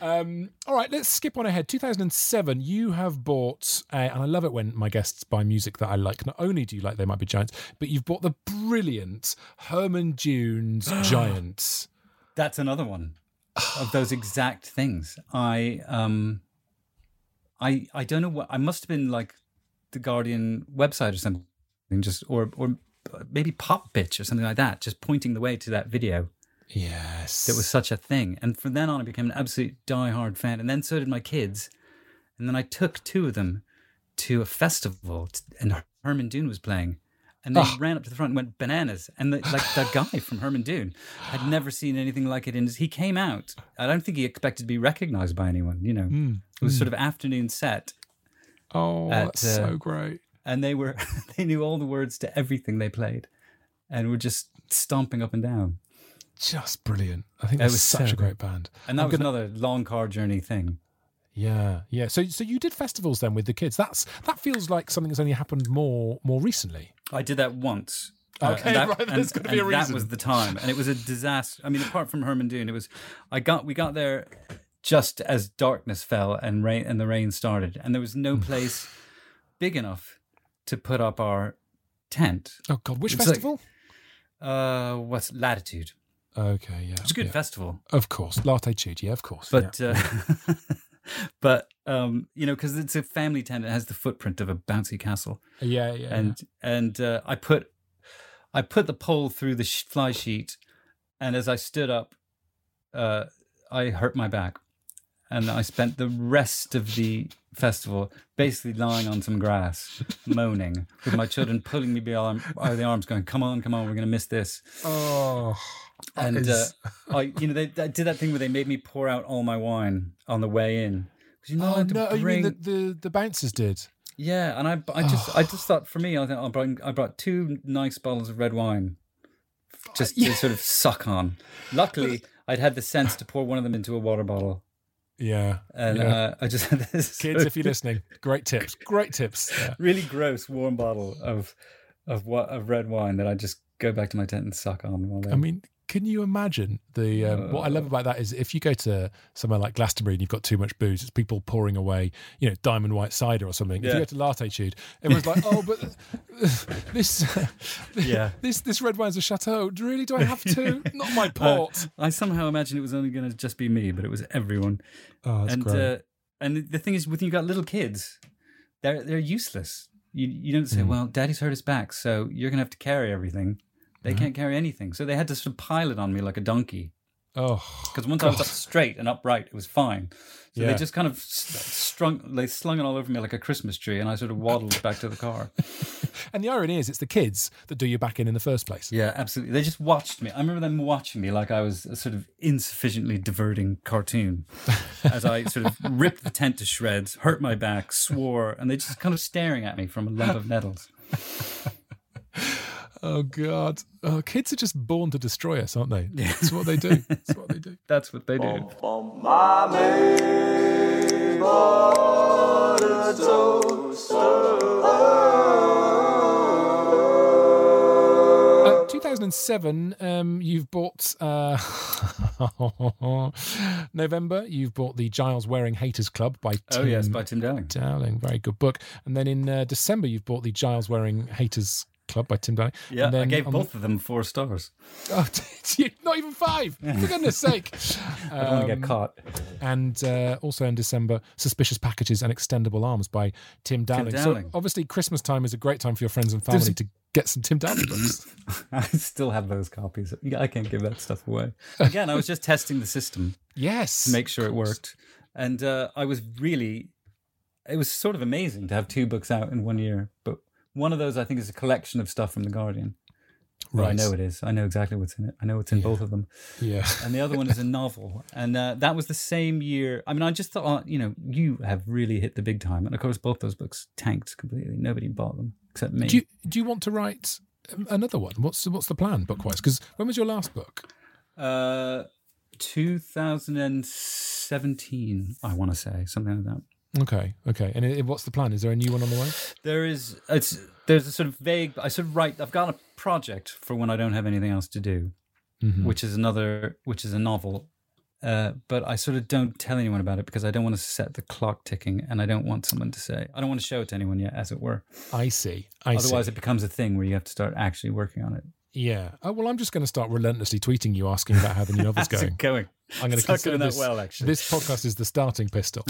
that. All right, let's skip on ahead. 2007. You have bought, and I love it when my guests buy music that I like. Not only do you like They Might Be Giants, but you've bought the brilliant Herman Dune's Giants. That's another one of those exact things. I don't know what I must have been like. The Guardian website or something, just or maybe Pop Bitch or something like that, just pointing the way to that video. Yes, that was such a thing. And from then on, I became an absolute diehard fan. And then so did my kids. And then I took 2 of them to a festival, and Herman Dune was playing. And they ran up to the front and went bananas. And that guy from Herman Dune had never seen anything like it. And he came out. I don't think he expected to be recognized by anyone. You know, it was sort of afternoon set. Oh, that's so great. And they knew all the words to everything they played and were just stomping up and down. just brilliant. I think that was such a great band. And that was another long car journey thing. Yeah, yeah. So you did festivals then with the kids. That feels like something that's only happened more recently. I did that once. Okay, there's got to be a reason. That was the time, and it was a disaster. I mean, apart from Herman Dune, it was. We got there just as darkness fell and the rain started, and there was no place big enough to put up our tent. Oh God, which festival? Like, what's Latitude? Okay, yeah, it's a good festival, of course. Latitude, yeah, of course. But. Yeah. But you know, because it's a family tent, it has the footprint of a bouncy castle. Yeah, yeah. And I put the pole through the fly sheet, and as I stood up, I hurt my back, and I spent the rest of the festival basically lying on some grass, moaning, with my children pulling me by the arms, going, "Come on, we're going to miss this." Oh. And they did that thing where they made me pour out all my wine on the way in. Because the bouncers did. Yeah, and I just thought for me, I brought two nice bottles of red wine, to sort of suck on. Luckily, I'd had the sense to pour one of them into a water bottle. Yeah, and I just had this. Kids, if you're listening, great tips. Yeah. Really gross warm bottle of red wine that I just go back to my tent and suck on while they. I mean. Can you imagine the? What I love about that is if you go to somewhere like Glastonbury and you've got too much booze, it's people pouring away, you know, Diamond White cider or something. Yeah. If you go to Latitude, everyone's like, "Oh, but this red wine's a chateau. Really, do I have to? Not my port." I somehow imagined it was only going to just be me, but it was everyone. Oh, that's great. And the thing is, when you got little kids, they're useless. You don't say, "Well, Daddy's hurt his back, so you're going to have to carry everything." They can't carry anything. So they had to sort of pile it on me like a donkey. Oh. Because once I was up straight and upright, it was fine. So they just kind of slung it all over me like a Christmas tree, and I sort of waddled back to the car. And the irony is, it's the kids that do your back in the first place. Yeah, absolutely. They just watched me. I remember them watching me like I was a sort of insufficiently diverting cartoon as I sort of ripped the tent to shreds, hurt my back, swore, and they just kind of staring at me from a lump of nettles. Oh, God. Oh, kids are just born to destroy us, aren't they? Yeah. That's what they do. That's what they do. In 2007, you've bought... November, you've bought the Giles Waring Haters Club by Tim. Oh, yes, by Tim Dowling. Very good book. And then in December, you've bought the Giles Waring Haters Club by Tim Dowling. Yeah, and then I gave both of them 4 stars. Oh, did you? Not even 5, for goodness sake. I don't want to get caught. And also in December, Suspicious Packages and Extendable Arms by Tim Dowling. So obviously Christmas time is a great time for your friends and family to get some Tim Dowling books. I still have those copies. I can't give that stuff away. Again, I was just testing the system. Yes. To make sure it worked. And it was sort of amazing to have 2 books out in one year, but one of those, I think, is a collection of stuff from The Guardian. Right. I know it is. I know exactly what's in it. I know what's in both of them. Yeah. And the other one is a novel. And that was the same year. I mean, I just thought, you have really hit the big time. And, of course, both those books tanked completely. Nobody bought them except me. Do you want to write another one? What's the plan, book-wise? Because when was your last book? 2017, I want to say. Something like that. Okay. And what's the plan? Is there a new one on the way? There is. There's a sort of vague... I've got a project for when I don't have anything else to do, which is a novel. But I sort of don't tell anyone about it because I don't want to set the clock ticking, and I don't want someone to say... I don't want to show it to anyone yet, as it were. I see. Otherwise it becomes a thing where you have to start actually working on it. Yeah. Oh, well, I'm just going to start relentlessly tweeting you asking about how the new novel's going. How's it going? I'm going to consider that actually. This podcast is the starting pistol.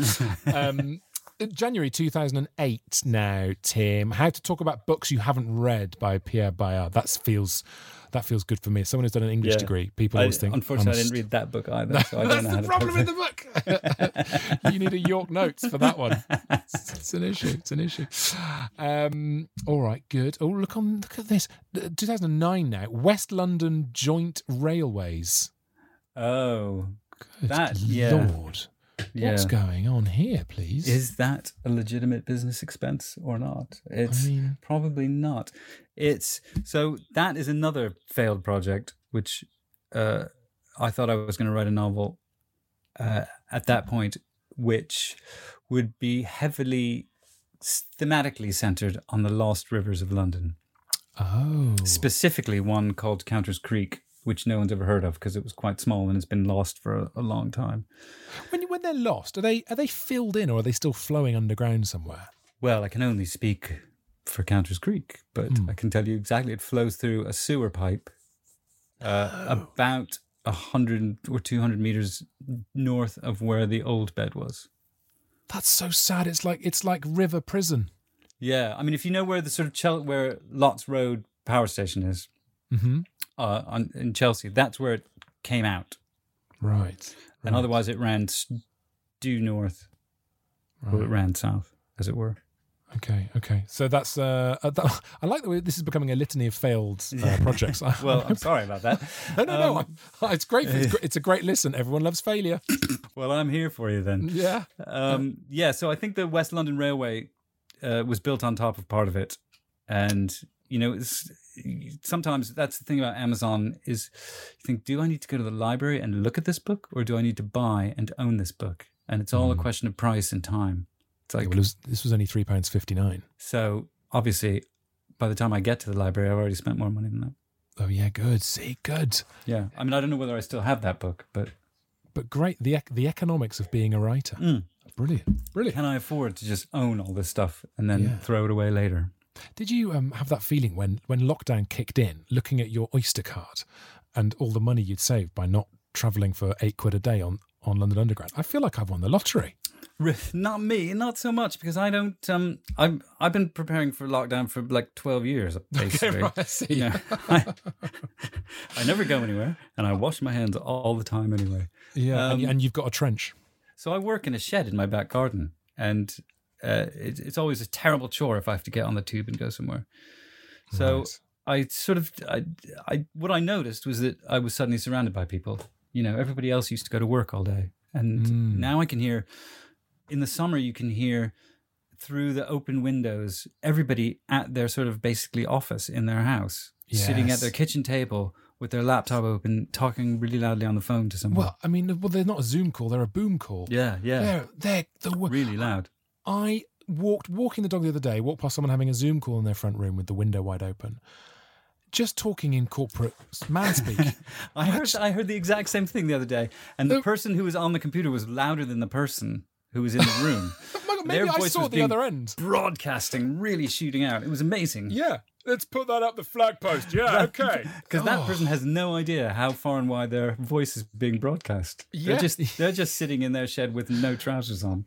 January 2008 now, Tim. How to Talk About Books You Haven't Read by Pierre Bayard. That feels good for me. As someone who's done an English degree, people always think... Unfortunately, I didn't read that book either, so I don't know how to... That's the problem in the book. You need a York Notes for that one. It's an issue. All right, good. Oh, look at this. 2009 now. West London Joint Railways. Oh. Good Lord. Yeah. What's going on here, please? Is that a legitimate business expense or not? It's probably not. So that is another failed project, which I thought I was going to write a novel at that point, which would be heavily thematically centered on the lost rivers of London. Oh. Specifically one called Counter's Creek, which no one's ever heard of because it was quite small and it's been lost for a long time. When they're lost, are they filled in, or are they still flowing underground somewhere? Well, I can only speak for Counter's Creek, but I can tell you exactly. It flows through a sewer pipe about 100 or 200 meters north of where the old bed was. That's so sad. It's like river prison. Yeah, I mean, if you know where the sort of where Lots Road power station is, mm-hmm. In Chelsea, that's where it came out. Right. And otherwise, it ran due north, or it ran south, as it were. Okay. So that's I like the way this is becoming a litany of failed projects. Well, I'm sorry about that. No. It's great. It's a great listen. Everyone loves failure. Well, I'm here for you then. Yeah. So I think the West London Railway was built on top of part of it, and sometimes that's the thing about Amazon is you think, do I need to go to the library and look at this book, or do I need to buy and own this book? And it's all a question of price and time. It's like, this was only £3.59. So obviously, by the time I get to the library, I've already spent more money than that. Oh yeah, good. See, good. Yeah, I mean, I don't know whether I still have that book, but great. The economics of being a writer, brilliant. Can I afford to just own all this stuff and then throw it away later? Did you have that feeling when lockdown kicked in, looking at your Oyster card and all the money you'd saved by not travelling for £8 a day on London Underground? I feel like I've won the lottery. Not me, not so much, because I don't. I've been preparing for lockdown for like 12 years, basically. Okay, right, I see. You know, I never go anywhere, and I wash my hands all the time anyway. Yeah, and you've got a trench. So I work in a shed in my back garden, and it's always a terrible chore if I have to get on the tube and go somewhere. So nice. What I noticed was that I was suddenly surrounded by people. You know, everybody else used to go to work all day, and now I can hear. In the summer, you can hear through the open windows everybody at their sort of basically office in their house, sitting at their kitchen table with their laptop open, talking really loudly on the phone to someone. Well, I mean, they're not a Zoom call; they're a boom call. Yeah. They're really loud. I walking the dog the other day, walked past someone having a Zoom call in their front room with the window wide open. Just talking in corporate manspeak. I heard the exact same thing the other day, and the person who was on the computer was louder than the person who was in the room. Maybe I saw the other end. Broadcasting, really shooting out. It was amazing. Yeah. Let's put that up the flag post. Yeah, okay. Because that person has no idea how far and wide their voice is being broadcast. Yeah. They're just sitting in their shed with no trousers on.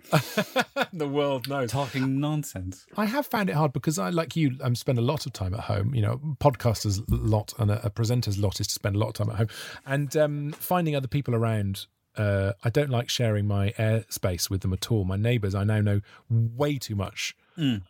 The world knows. Talking nonsense. I have found it hard because I, like you, spend a lot of time at home. You know, podcaster's lot and a presenter's lot is to spend a lot of time at home. And finding other people around... I don't like sharing my airspace with them at all. My neighbours, I now know way too much. You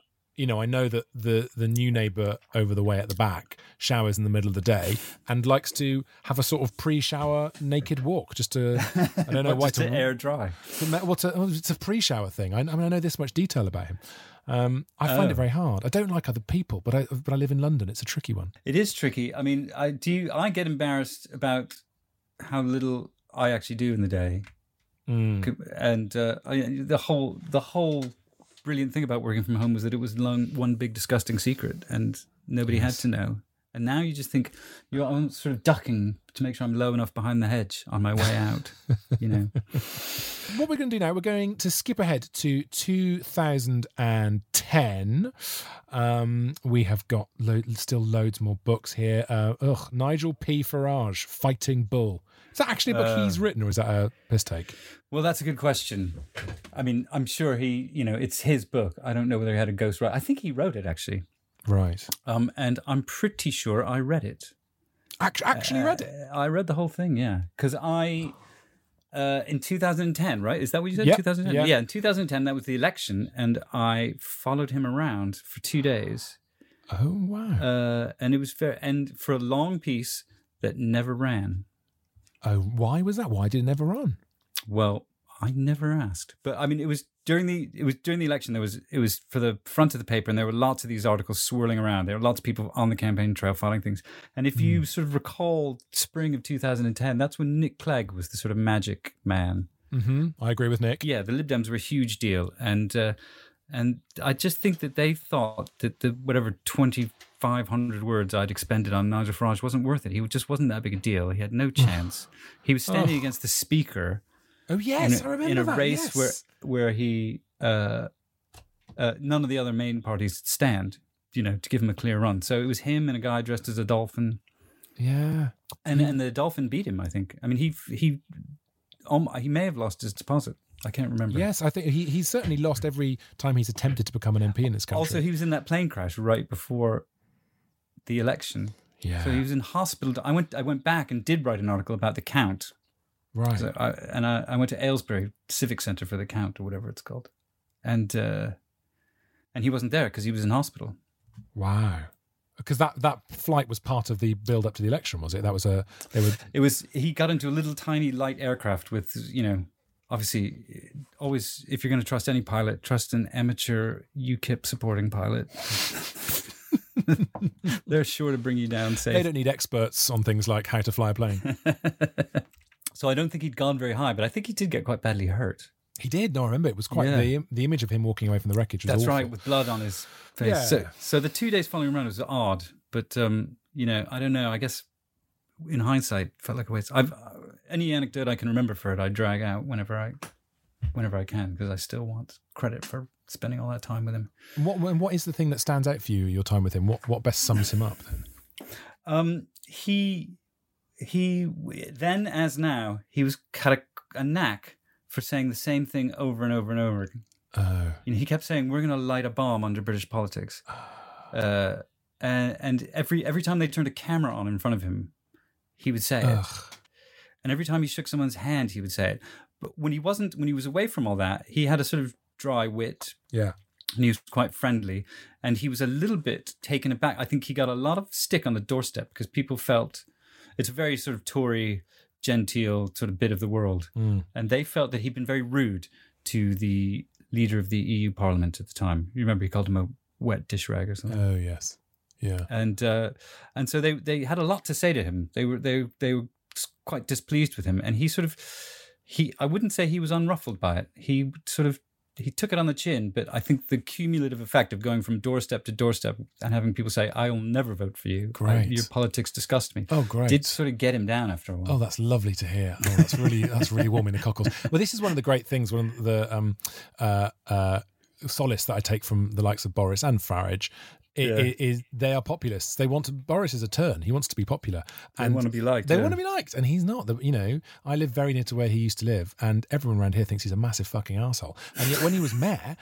know, I know that the new neighbour over the way at the back showers in the middle of the day and likes to have a sort of pre-shower naked walk just to, I don't know why. Just to air dry. It's a pre-shower thing. I mean, I know this much detail about him. I find it very hard. I don't like other people, but I live in London. It's a tricky one. It is tricky. I mean, I get embarrassed about how little I actually do in the day, and the whole brilliant thing about working from home was that it was one big disgusting secret, and nobody had to know. And now you just think I'm sort of ducking to make sure I'm low enough behind the hedge on my way out. You know, what we're going to do now? We're going to skip ahead to 2010. We have got still loads more books here. Nigel P. Farage, Fighting Bull. Is that actually a book he's written, or is that a piss take? Well, that's a good question. I mean, I'm sure it's his book. I don't know whether he had a ghostwriter. I think he wrote it, actually. Right. And I'm pretty sure I read it. Actually read it? I read the whole thing, yeah. Because in 2010, right? Is that what you said? Yeah. 2010? Yeah, in 2010, that was the election, and I followed him around for 2 days. Oh, wow. And it was fair. And for a long piece that never ran. Oh, why was that? Why did it never run? Well, I never asked, but I mean, it was during the election. It was for the front of the paper, and there were lots of these articles swirling around. There were lots of people on the campaign trail filing things. And if you sort of recall, spring of 2010, that's when Nick Clegg was the sort of magic man. Mm-hmm. I agree with Nick. Yeah, the Lib Dems were a huge deal, and I just think that they thought that the whatever 2,500 words I'd expended on Nigel Farage wasn't worth it. He just wasn't that big a deal. He had no chance. He was standing against the Speaker. Oh, yes, I remember that. In a race where he, none of the other main parties stand, you know, to give him a clear run. So it was him and a guy dressed as a dolphin. Yeah. And the dolphin beat him, I think. I mean, he may have lost his deposit. I can't remember. Yes, I think he's certainly lost every time he's attempted to become an MP in this country. Also, he was in that plane crash right before the election. Yeah. So he was in hospital. I went back and did write an article about the Count. Right. So I went to Aylesbury Civic Centre for the Count or whatever it's called. And he wasn't there because he was in hospital. Wow. Because that flight was part of the build up to the election, was it? He got into a little tiny light aircraft with, you know, obviously always, if you're going to trust any pilot, trust an amateur UKIP supporting pilot. They're sure to bring you down safe. They don't need experts on things like how to fly a plane. So I don't think he'd gone very high, but I think he did get quite badly hurt. He did. No, I remember it was quite the image of him walking away from the wreckage was awful. That's right, with blood on his face. Yeah. So the 2 days following around was odd, but you know, I don't know. I guess in hindsight, felt like a waste. Any anecdote I can remember for it, I drag out whenever I can, because I still want credit for spending all that time with him. What is the thing that stands out for you? Your time with him. What best sums him up then? He then, as now, he was had a knack for saying the same thing over and over and over again. Oh. You know, he kept saying, "We're going to light a bomb under British politics," and every time they turned a camera on in front of him, he would say it. And every time he shook someone's hand, he would say it. But when he was away from all that, he had a sort of dry wit. Yeah. And he was quite friendly, and he was a little bit taken aback. I think he got a lot of stick on the doorstep because people felt. It's a very sort of Tory, genteel sort of bit of the world. Mm. And they felt that he'd been very rude to the leader of the EU Parliament at the time. You remember he called him a wet dish rag or something. Oh, yes. Yeah. And so they had a lot to say to him. They were quite displeased with him. And he sort of, I wouldn't say he was unruffled by it. He took it on the chin, but I think the cumulative effect of going from doorstep to doorstep and having people say, "I will never vote for you. Great. Your politics disgust me." Oh, great. Did sort of get him down after a while. Oh, that's lovely to hear. Oh, that's really warming the cockles. Well, this is one of the great things, one of the solace that I take from the likes of Boris and Farage. Is they are populists. They want Boris is a turn. He wants to be popular. And they want to be liked. They want to be liked, and he's not. You know, I live very near to where he used to live, and everyone around here thinks he's a massive fucking arsehole. And yet, when he was mayor, I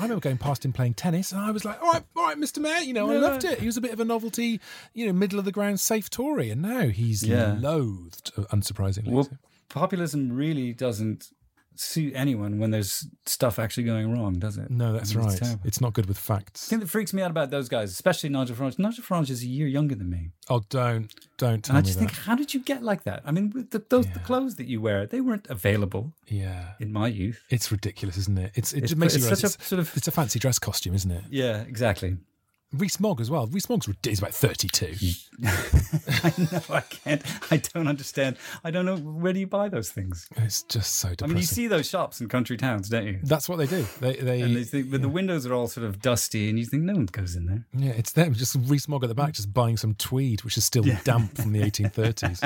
remember going past him playing tennis, and I was like, "All right, Mr. Mayor," you know, I loved it. He was a bit of a novelty, you know, middle of the ground, safe Tory, and now he's loathed, unsurprisingly. Well, populism really doesn't suit anyone when there's stuff actually going wrong, does it? No, that's right. It's not good with facts. The thing that freaks me out about those guys, especially Nigel Farage is a year younger than me. Oh, don't tell me that. And I just think, how did you get like that? I mean, with the clothes that you wear, they weren't available in my youth. It's ridiculous, isn't it? It's a fancy dress costume, isn't it? Yeah, exactly. Rees Mogg as well. Rees Mogg's is about 32. I know, I can't. I don't understand. I don't know, where do you buy those things? It's just so depressing. I mean, you see those shops in country towns, don't you? That's what they do. But the windows are all sort of dusty, and you think no one goes in there. Yeah, it's them. Just Rees Mogg at the back, just buying some tweed, which is still damp from the 1830s.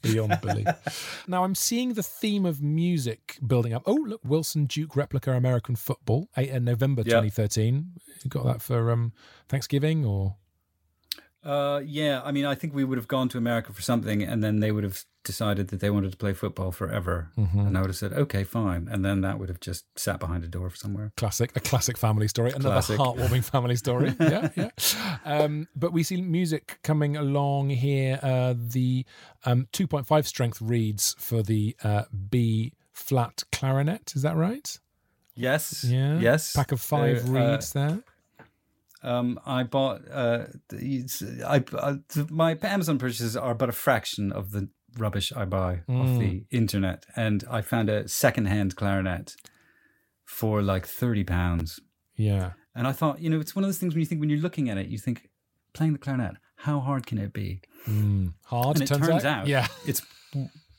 Beyond belief. Now I'm seeing the theme of music building up. Oh, look, Wilson Duke replica American football, 8th of November 2013. You got that for Thanksgiving or? I mean, I think we would have gone to America for something, and then they would have decided that they wanted to play football forever. Mm-hmm. And I would have said, okay, fine. And then that would have just sat behind a door somewhere. A classic family story. Another heartwarming family story. Yeah. But we see music coming along here. The 2.5 strength reeds for the B flat clarinet. Is that right? Yes. Yeah. Yes. Pack of 5 reeds there. I bought my Amazon purchases are but a fraction of the rubbish I buy off the internet. And I found a secondhand clarinet for like £30. Yeah. And I thought, you know, it's one of those things when you think, when you're looking at it, you think, playing the clarinet, how hard can it be? Hard, and it turns out it's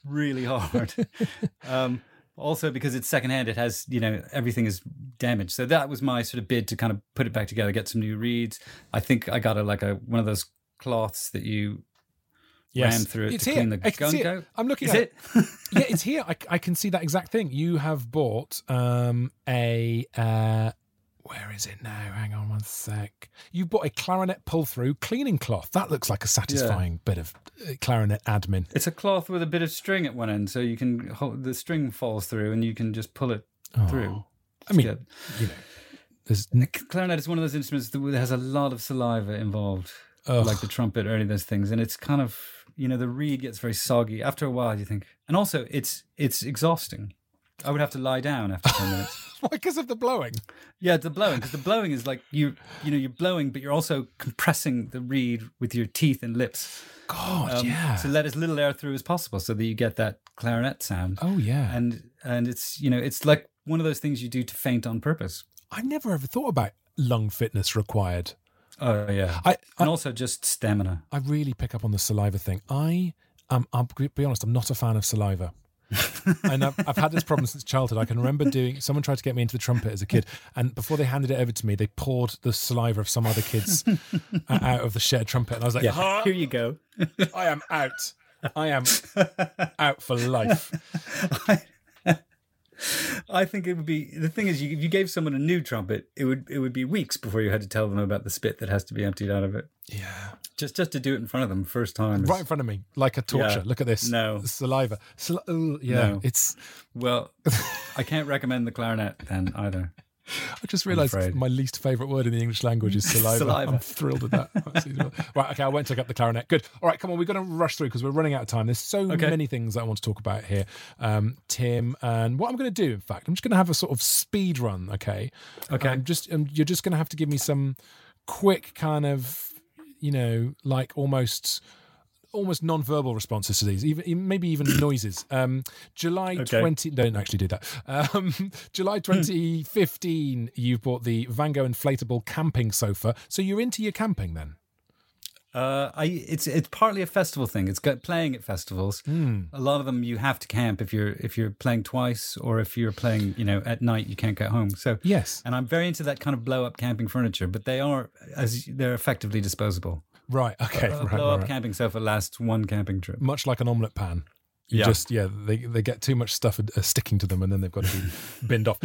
really hard. Also, because it's secondhand, it has, you know, everything is damaged. So that was my sort of bid to kind of put it back together, get some new reeds. I think I got a one of those cloths that you ran through it to clean the gungo. I'm looking at it. Yeah, it's here. I can see that exact thing. You have bought where is it now? Hang on one sec. You bought a clarinet pull-through cleaning cloth. That looks like a satisfying bit of clarinet admin. It's a cloth with a bit of string at one end, so you can hold, the string falls through and you can just pull it through. I mean, you know, clarinet is one of those instruments that has a lot of saliva involved, like the trumpet or any of those things. And it's kind of, you know, the reed gets very soggy. After a while, you think. And also, it's exhausting. I would have to lie down after 10 minutes. Why? Because of the blowing? Yeah, the blowing. Because the blowing is like you're blowing, but you're also compressing the reed with your teeth and lips. God, yeah. To let as little air through as possible, so that you get that clarinet sound. Oh yeah. And it's, you know, it's like one of those things you do to faint on purpose. I never ever thought about lung fitness required. Oh yeah. And also just stamina. I really pick up on the saliva thing. I'll be honest. I'm not a fan of saliva. And I've had this problem since childhood. I can remember someone tried to get me into the trumpet as a kid, and before they handed it over to me, they poured the saliva of some other kids out of the shared trumpet, and I was like, here you go. I am out for life. I think it would be, the thing is, if you gave someone a new trumpet, it would be weeks before you had to tell them about the spit that has to be emptied out of it. Yeah, just to do it in front of them first time, right in front of me, like a torture. Yeah. Look at this. No saliva. No. It's well, I can't recommend the clarinet then either. I just realised my least favourite word in the English language is saliva. I'm thrilled with that. Right, okay, I won't take up the clarinet. Good. All right, come on, we've got to rush through because we're running out of time. There's so many things I want to talk about here, Tim. And what I'm going to do, in fact, I'm just going to have a sort of speed run, okay? Okay. You're just going to have to give me some quick kind of, you know, like almost non-verbal responses to these, even maybe even noises. Don't actually do that. July 2015, you bought the Van Gogh inflatable camping sofa. So you're into your camping then? It's partly a festival thing. It's playing at festivals. A lot of them you have to camp if you're playing twice, or if you're playing, you know, at night you can't get home. So yes, and I'm very into that kind of blow up camping furniture, but they're effectively disposable. Right. Okay. Blow-up camping sofa lasts one camping trip. Much like an omelette pan, they get too much stuff sticking to them, and then they've got to be binned off.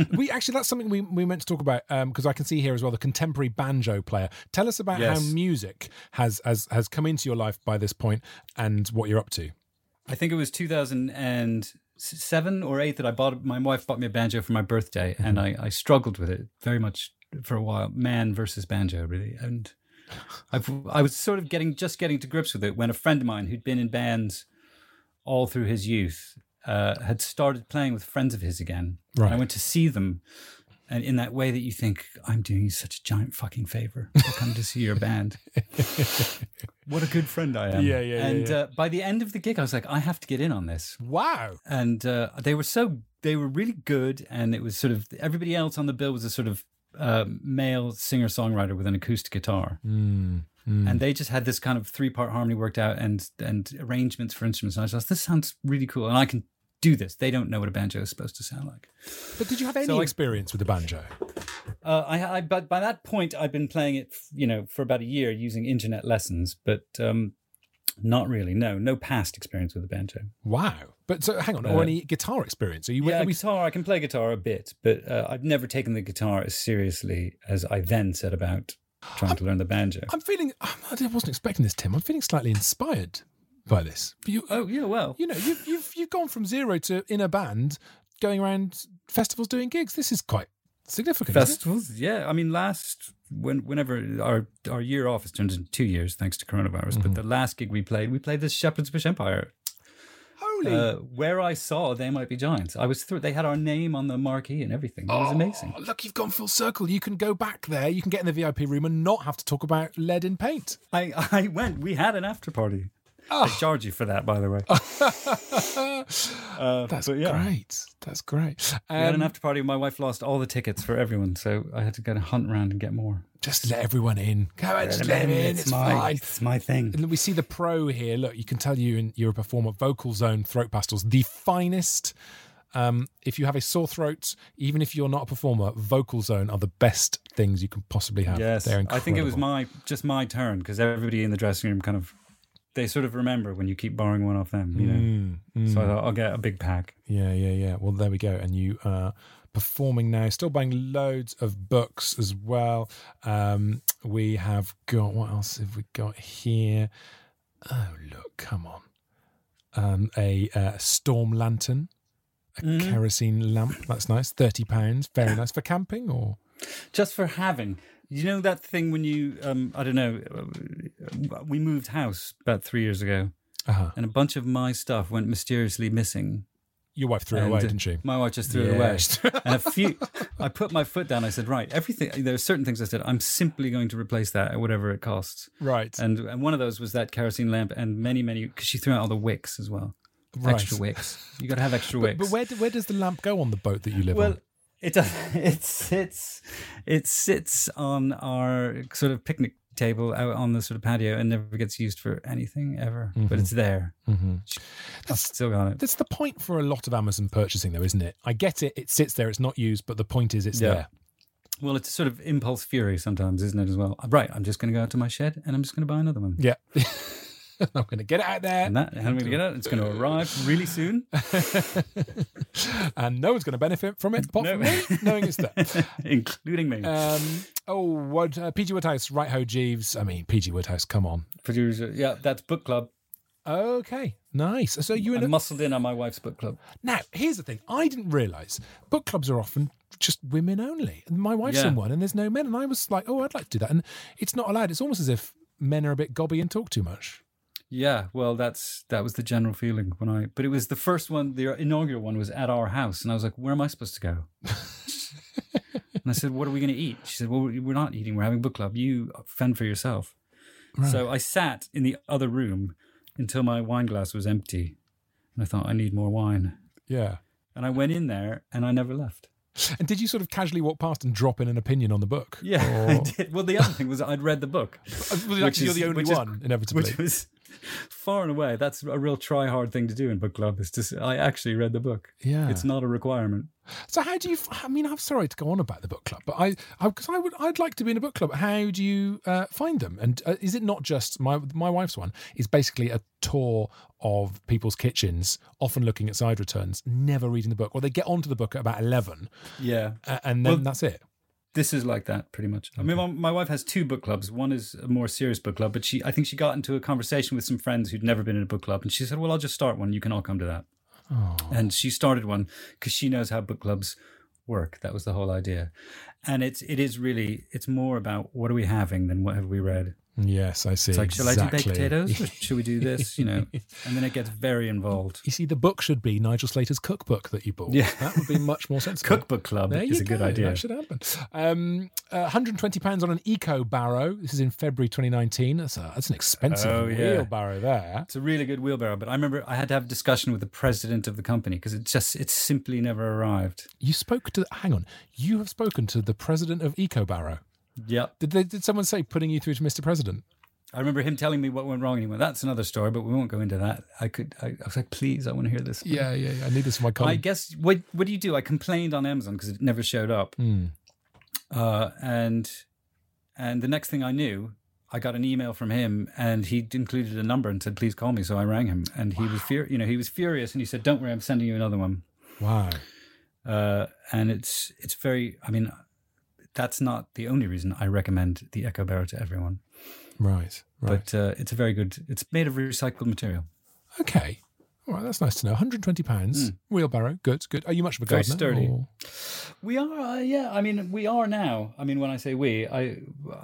That's something we meant to talk about, because I can see here as well the contemporary banjo player. Tell us about how music has come into your life by this point, and what you're up to. I think it was 2007 or 8 that my wife bought me a banjo for my birthday, and I struggled with it very much for a while. Man versus banjo, really, and. I was sort of getting to grips with it when a friend of mine who'd been in bands all through his youth had started playing with friends of his again. Right. And I went to see them, and in that way that you think, I'm doing you such a giant fucking favor. I come to see your band. What a good friend I am. Yeah. And by the end of the gig, I was like, I have to get in on this. Wow. And they were really good, and it was sort of, everybody else on the bill was a sort of male singer-songwriter with an acoustic guitar. And they just had this kind of three-part harmony worked out and arrangements for instruments. And I was like, this sounds really cool, and I can do this. They don't know what a banjo is supposed to sound like. But did you have any experience with the banjo? But by that point, I'd been playing it, you know, for about a year using internet lessons, but not really. No past experience with the banjo. Wow. But so hang on, or any guitar experience? Guitar. I can play guitar a bit, but I've never taken the guitar as seriously as I then set about trying to learn the banjo. I wasn't expecting this, Tim. I'm feeling slightly inspired by this. You know, you've gone from zero to in a band, going around festivals doing gigs. This is quite significant. Festivals, isn't it? Yeah. I mean, whenever our year off has turned into 2 years thanks to coronavirus, but the last gig we played this Shepherd's Bush Empire. Holy! Where I saw They Might Be Giants. I was through. They had our name on the marquee and everything. It was amazing. Look, you've gone full circle. You can go back there. You can get in the VIP room and not have to talk about lead in paint. I went. We had an after party. Oh. They charge you for that, by the way. That's great. That's great. We had an after party. My wife lost all the tickets for everyone, so I had to go and hunt around and get more. Just let everyone in. Come on, just let them in. It's my thing. And we see the pro here. Look, you can tell you're a performer. Vocal Zone throat pastels, the finest. If you have a sore throat, even if you're not a performer, Vocal Zone are the best things you can possibly have. Yes, they're incredible. I think it was my turn, because everybody in the dressing room kind of, they sort of remember when you keep borrowing one off them, you know. So I thought, I'll get a big pack. Yeah. Well, there we go. And you are performing now, still buying loads of books as well. We have got, what else have we got here? Oh, look, come on. A storm lantern. A kerosene lamp, that's nice. £30, very nice for camping or just for having. You know that thing when you, I don't know, we moved house about 3 years ago, and a bunch of my stuff went mysteriously missing. Your wife threw it away, didn't she? My wife just threw it away. And I put my foot down. I said, right, everything. There are certain things I said, I'm simply going to replace that at whatever it costs. Right. And one of those was that kerosene lamp, and many, because she threw out all the wicks as well. Right. Extra wicks. You got to have extra wicks. But where does the lamp go on the boat that you live on? It sits on our sort of picnic table out on the sort of patio and never gets used for anything ever. Mm-hmm. But it's there. Mm-hmm. That's still got it. That's the point for a lot of Amazon purchasing, though, isn't it? I get it. It sits there. It's not used, but the point is, it's there. Well, it's sort of impulse fury sometimes, isn't it? As well. Right. I'm just going to go out to my shed and I'm just going to buy another one. Yeah. I'm going to get it out there. And I'm going to get it. It's going to arrive really soon. And no one's going to benefit from it, apart from me, knowing it's there. Including me. P.G. Wodehouse, Right Ho Jeeves. I mean, P.G. Wodehouse, come on. Producer, yeah, that's book club. Okay, nice. So you muscled in on my wife's book club. Now, here's the thing. I didn't realise book clubs are often just women only. And my wife's in one and there's no men. And I was like, oh, I'd like to do that. And it's not allowed. It's almost as if men are a bit gobby and talk too much. Yeah, well, that was the general feeling but it was the first one, the inaugural one was at our house. And I was like, where am I supposed to go? And I said, what are we going to eat? She said, well, we're not eating. We're having book club. You fend for yourself. Right. So I sat in the other room until my wine glass was empty. And I thought, I need more wine. Yeah. And I went in there and I never left. And did you sort of casually walk past and drop in an opinion on the book? Yeah, I did. Well, the other thing was I'd read the book. Well, actually, you're the only one, inevitably. Which was far and away, that's a real try-hard thing to do in book club, is to say, I actually read the book. Yeah. It's not a requirement. So how do you, I mean, I'm sorry to go on about the book club, but I'd like to be in a book club. How do you find them? And is it not just, my wife's one is basically a tour of people's kitchens, often looking at side returns, never reading the book. Or they get onto the book at about 11. Yeah. And then that's it. This is like that, pretty much. Okay. I mean, my wife has two book clubs. One is a more serious book club, but I think she got into a conversation with some friends who'd never been in a book club, and she said, well, I'll just start one. You can all come to that. Oh. And she started one because she knows how book clubs work. That was the whole idea. And it's more about what are we having than what have we read. Yes, I see. It's like, shall I do baked potatoes? Or should we do this? You know, and then it gets very involved. You see, the book should be Nigel Slater's cookbook that you bought. Yeah. That would be much more sensible. Cookbook club is a good idea. That should happen. £120 on an Eco Barrow. This is in February 2019. That's an expensive wheelbarrow there. It's a really good wheelbarrow. But I remember I had to have a discussion with the president of the company because it simply never arrived. You have spoken to the president of Eco Barrow. Yeah. Did someone say putting you through to Mr. President? I remember him telling me what went wrong, and he went, that's another story, but we won't go into that. I was like, please, I want to hear this. Yeah. I need this for my column. I guess, what do you do? I complained on Amazon because it never showed up. And the next thing I knew, I got an email from him, and he included a number and said, please call me. So I rang him, and he was furious, and he said, don't worry, I'm sending you another one. Wow. And it's very, I mean... That's not the only reason I recommend the Eco Barrow to everyone. Right. But it's a very good... It's made of recycled material. Okay. All right, that's nice to know. £120. Wheelbarrow. Good. Are you much of a gardener? Very sturdy. Or? We are, yeah. I mean, we are now. I mean, when I say we,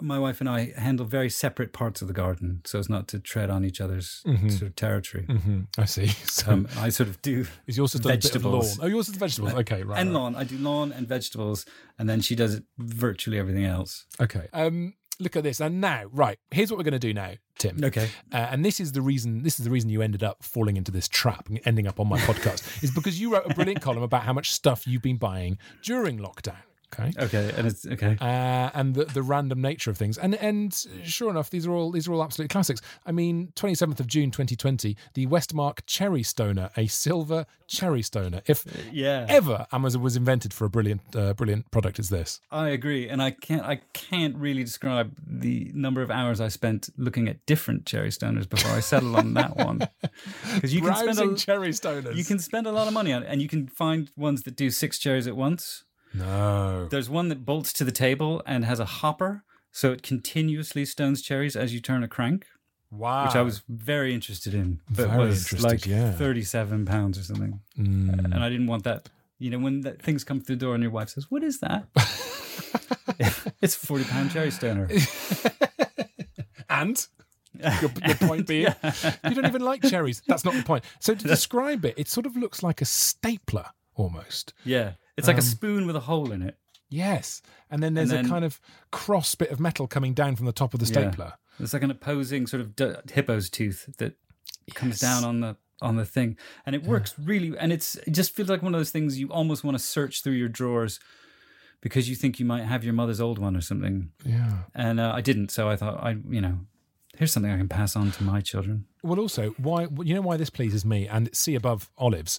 my wife and I handle very separate parts of the garden so as not to tread on each other's sort of territory. Mm-hmm. I see. So I sort of do vegetables. Is yours just a bit of lawn? Oh, yours is vegetables. Okay, right. And lawn. I do lawn and vegetables, and then she does virtually everything else. Okay. look at this. And now, right, here's what we're going to do now, Tim. Okay. And this is the reason you ended up falling into this trap and ending up on my podcast is because you wrote a brilliant column about how much stuff you've been buying during lockdown. Okay. And it's okay. And the random nature of things. And sure enough, these are all absolute classics. I mean, 27th of June 2020, the Westmark Cherry Stoner, a silver cherry stoner. If ever Amazon was invented for a brilliant product, it's this. I agree, and I can't really describe the number of hours I spent looking at different cherry stoners before I settled on that one. Because you browsing can spend cherry stoners. You can spend a lot of money on it, and you can find ones that do 6 cherries at once. No. There's one that bolts to the table and has a hopper, so it continuously stones cherries as you turn a crank. Wow. Which I was very interested in. But very was like £37 or something. Mm. And I didn't want that. You know, when things come through the door and your wife says, "What is that?" It's a £40 cherry stoner. And? Your point being, you don't even like cherries. That's not the point. So to describe it, it sort of looks like a stapler almost. Yeah. It's like a spoon with a hole in it. Yes. And then there's a kind of cross bit of metal coming down from the top of the stapler. Yeah. It's like an opposing sort of hippo's tooth that comes down on the thing. And it works really... And it just feels like one of those things you almost want to search through your drawers because you think you might have your mother's old one or something. Yeah. And I didn't, so I thought, here's something I can pass on to my children. Well, also, why this pleases me and see above olives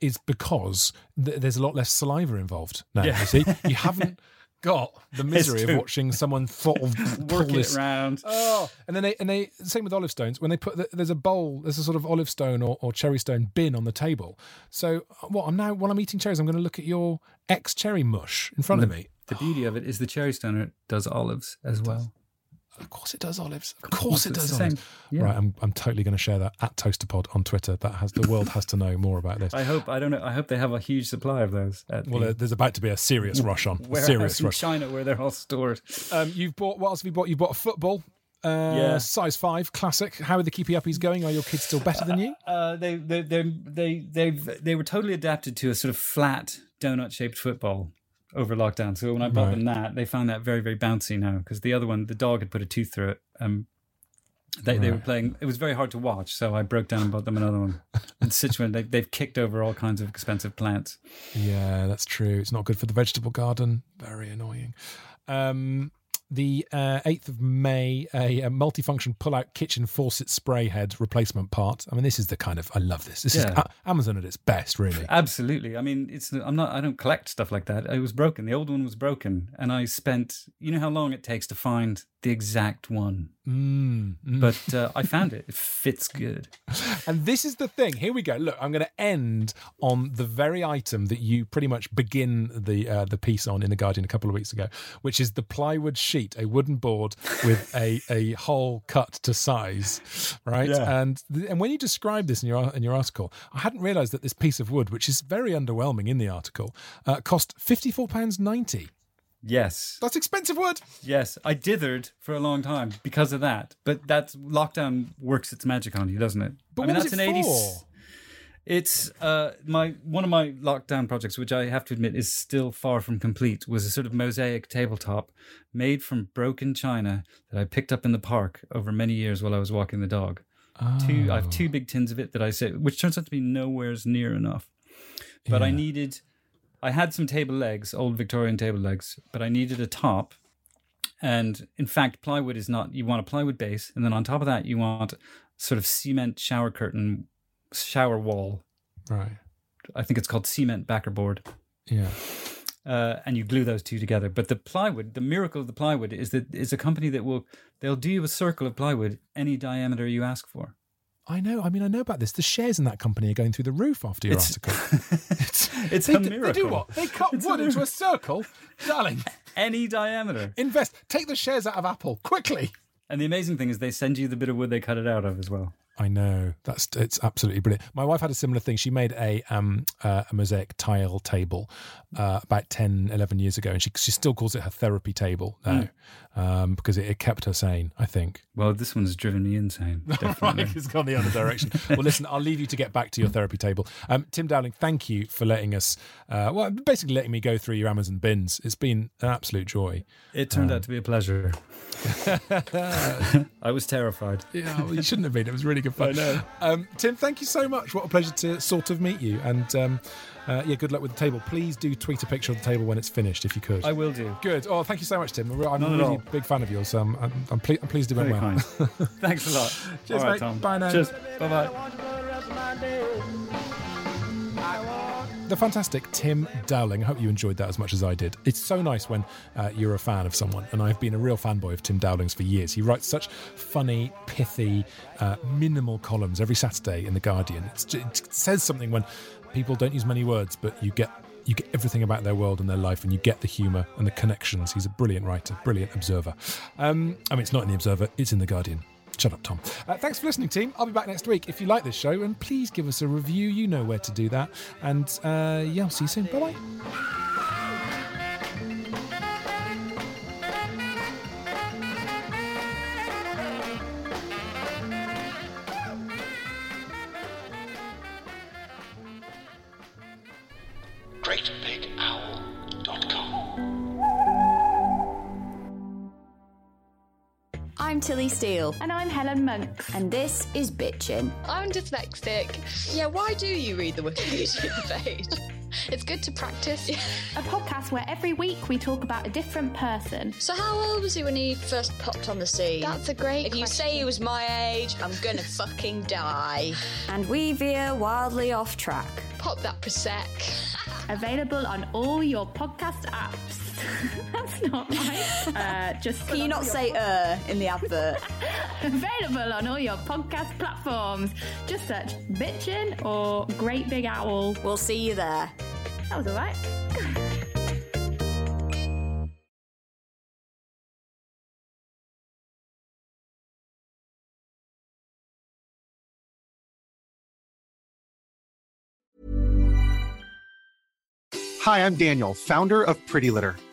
is because there's a lot less saliva involved now. Yeah. You see, you haven't got the misery of watching someone sort of work it around. Oh, and then they same with olive stones. When they put there's a sort of olive stone or cherry stone bin on the table. So what I'm now while I'm eating cherries, I'm going to look at your ex cherry mush in front of me. The beauty of it is the cherry stoner does olives as well. Of course it does olives. Of course it does olives. Yeah. Right, I'm totally going to share that at ToasterPod on Twitter. The world has to know more about this. I hope they have a huge supply of those. There's about to be a serious rush on. China, where they're all stored. What else have you bought? You bought a football. Size 5, classic. How are the keepy uppies going? Are your kids still better than you? They were totally adapted to a sort of flat donut shaped football over lockdown. So when I bought them that, they found that very, very bouncy now because the other one, the dog had put a tooth through it. They were playing. It was very hard to watch, so I broke down and bought them another one. In Sichuan, they've kicked over all kinds of expensive plants. Yeah, that's true. It's not good for the vegetable garden. Very annoying. The 8th of May, a multifunction pull-out kitchen faucet spray head replacement part. I mean, this is the kind of... I love this. This is Amazon at its best, really. Absolutely. I mean, I don't collect stuff like that. It was broken. The old one was broken. And I spent... You know how long it takes to find the exact one? But I found it. It fits good. And this is the thing. Here we go. Look, I'm going to end on the very item that you pretty much begin the piece on in The Guardian a couple of weeks ago, which is the plywood sheet, a wooden board with a hole cut to size, right? Yeah. And when you describe this in your article, I hadn't realised that this piece of wood, which is very underwhelming in the article, cost £54.90. Yes. That's expensive wood. Yes. I dithered for a long time because of that. But that's lockdown works its magic on you, doesn't it? But what is it for? It's one of my lockdown projects, which I have to admit is still far from complete, was a sort of mosaic tabletop made from broken china that I picked up in the park over many years while I was walking the dog. Oh. I have 2 big tins of it that I say, which turns out to be nowhere's near enough. But I had some table legs, old Victorian table legs, but I needed a top. And in fact, plywood is not, you want a plywood base. And then on top of that, you want sort of cement shower wall. Right. I think it's called cement backer board. Yeah. And you glue those two together. But the plywood, the miracle of the plywood is that it's a company that they'll do you a circle of plywood any diameter you ask for. I know. I know about this. The shares in that company are going through the roof after your article. It's a miracle. They do what? They cut wood into a circle, darling. Any diameter. Invest. Take the shares out of Apple quickly. And the amazing thing is, they send you the bit of wood they cut it out of as well. I know. It's absolutely brilliant. My wife had a similar thing. She made a mosaic tile table about 10, 11 years ago, and she still calls it her therapy table now because it kept her sane, I think. Well, this one's driven me insane. Definitely. Right, it's gone the other direction. Well, listen, I'll leave you to get back to your therapy table. Tim Dowling, thank you for letting us, basically letting me go through your Amazon bins. It's been an absolute joy. It turned out to be a pleasure. I was terrified. Yeah, well, you shouldn't have been. It was really good fun. I know. Tim, thank you so much. What a pleasure to sort of meet you. And good luck with the table. Please do tweet a picture of the table when it's finished, if you could. I will do. Good. Oh, thank you so much, Tim. I'm a really big fan of yours. I'm pleased it went well. Thanks a lot. Cheers, right, mate. Tom. Bye now. Cheers. Bye-bye. The fantastic Tim Dowling. I hope you enjoyed that as much as I did. It's so nice when you're a fan of someone, and I've been a real fanboy of Tim Dowling's for years. He writes such funny, pithy, minimal columns every Saturday in The Guardian. It says something when people don't use many words, but you get everything about their world and their life, and you get the humour and the connections. He's a brilliant writer, brilliant observer. It's not in The Observer, it's in The Guardian. Shut up, Tom. Thanks for listening, team. I'll be back next week. If you like this show, and please give us a review. You know where to do that. And I'll see you soon. Bye-bye. I'm Tilly Steele. And I'm Helen Monks. And this is Bitchin'. I'm dyslexic. Yeah, why do you read the Wikipedia page? It's good to practice. A podcast where every week we talk about a different person. So how old was he when he first popped on the scene? That's a great question. If you say he was my age, I'm going to fucking die. And we veer wildly off track. Pop that Prosecco. Available on all your podcast apps. That's not right. Just can you not say in the advert? Available on all your podcast platforms. Just search Bitchin' or Great Big Owl. We'll see you there. That was all right. Hi, I'm Daniel, founder of Pretty Litter.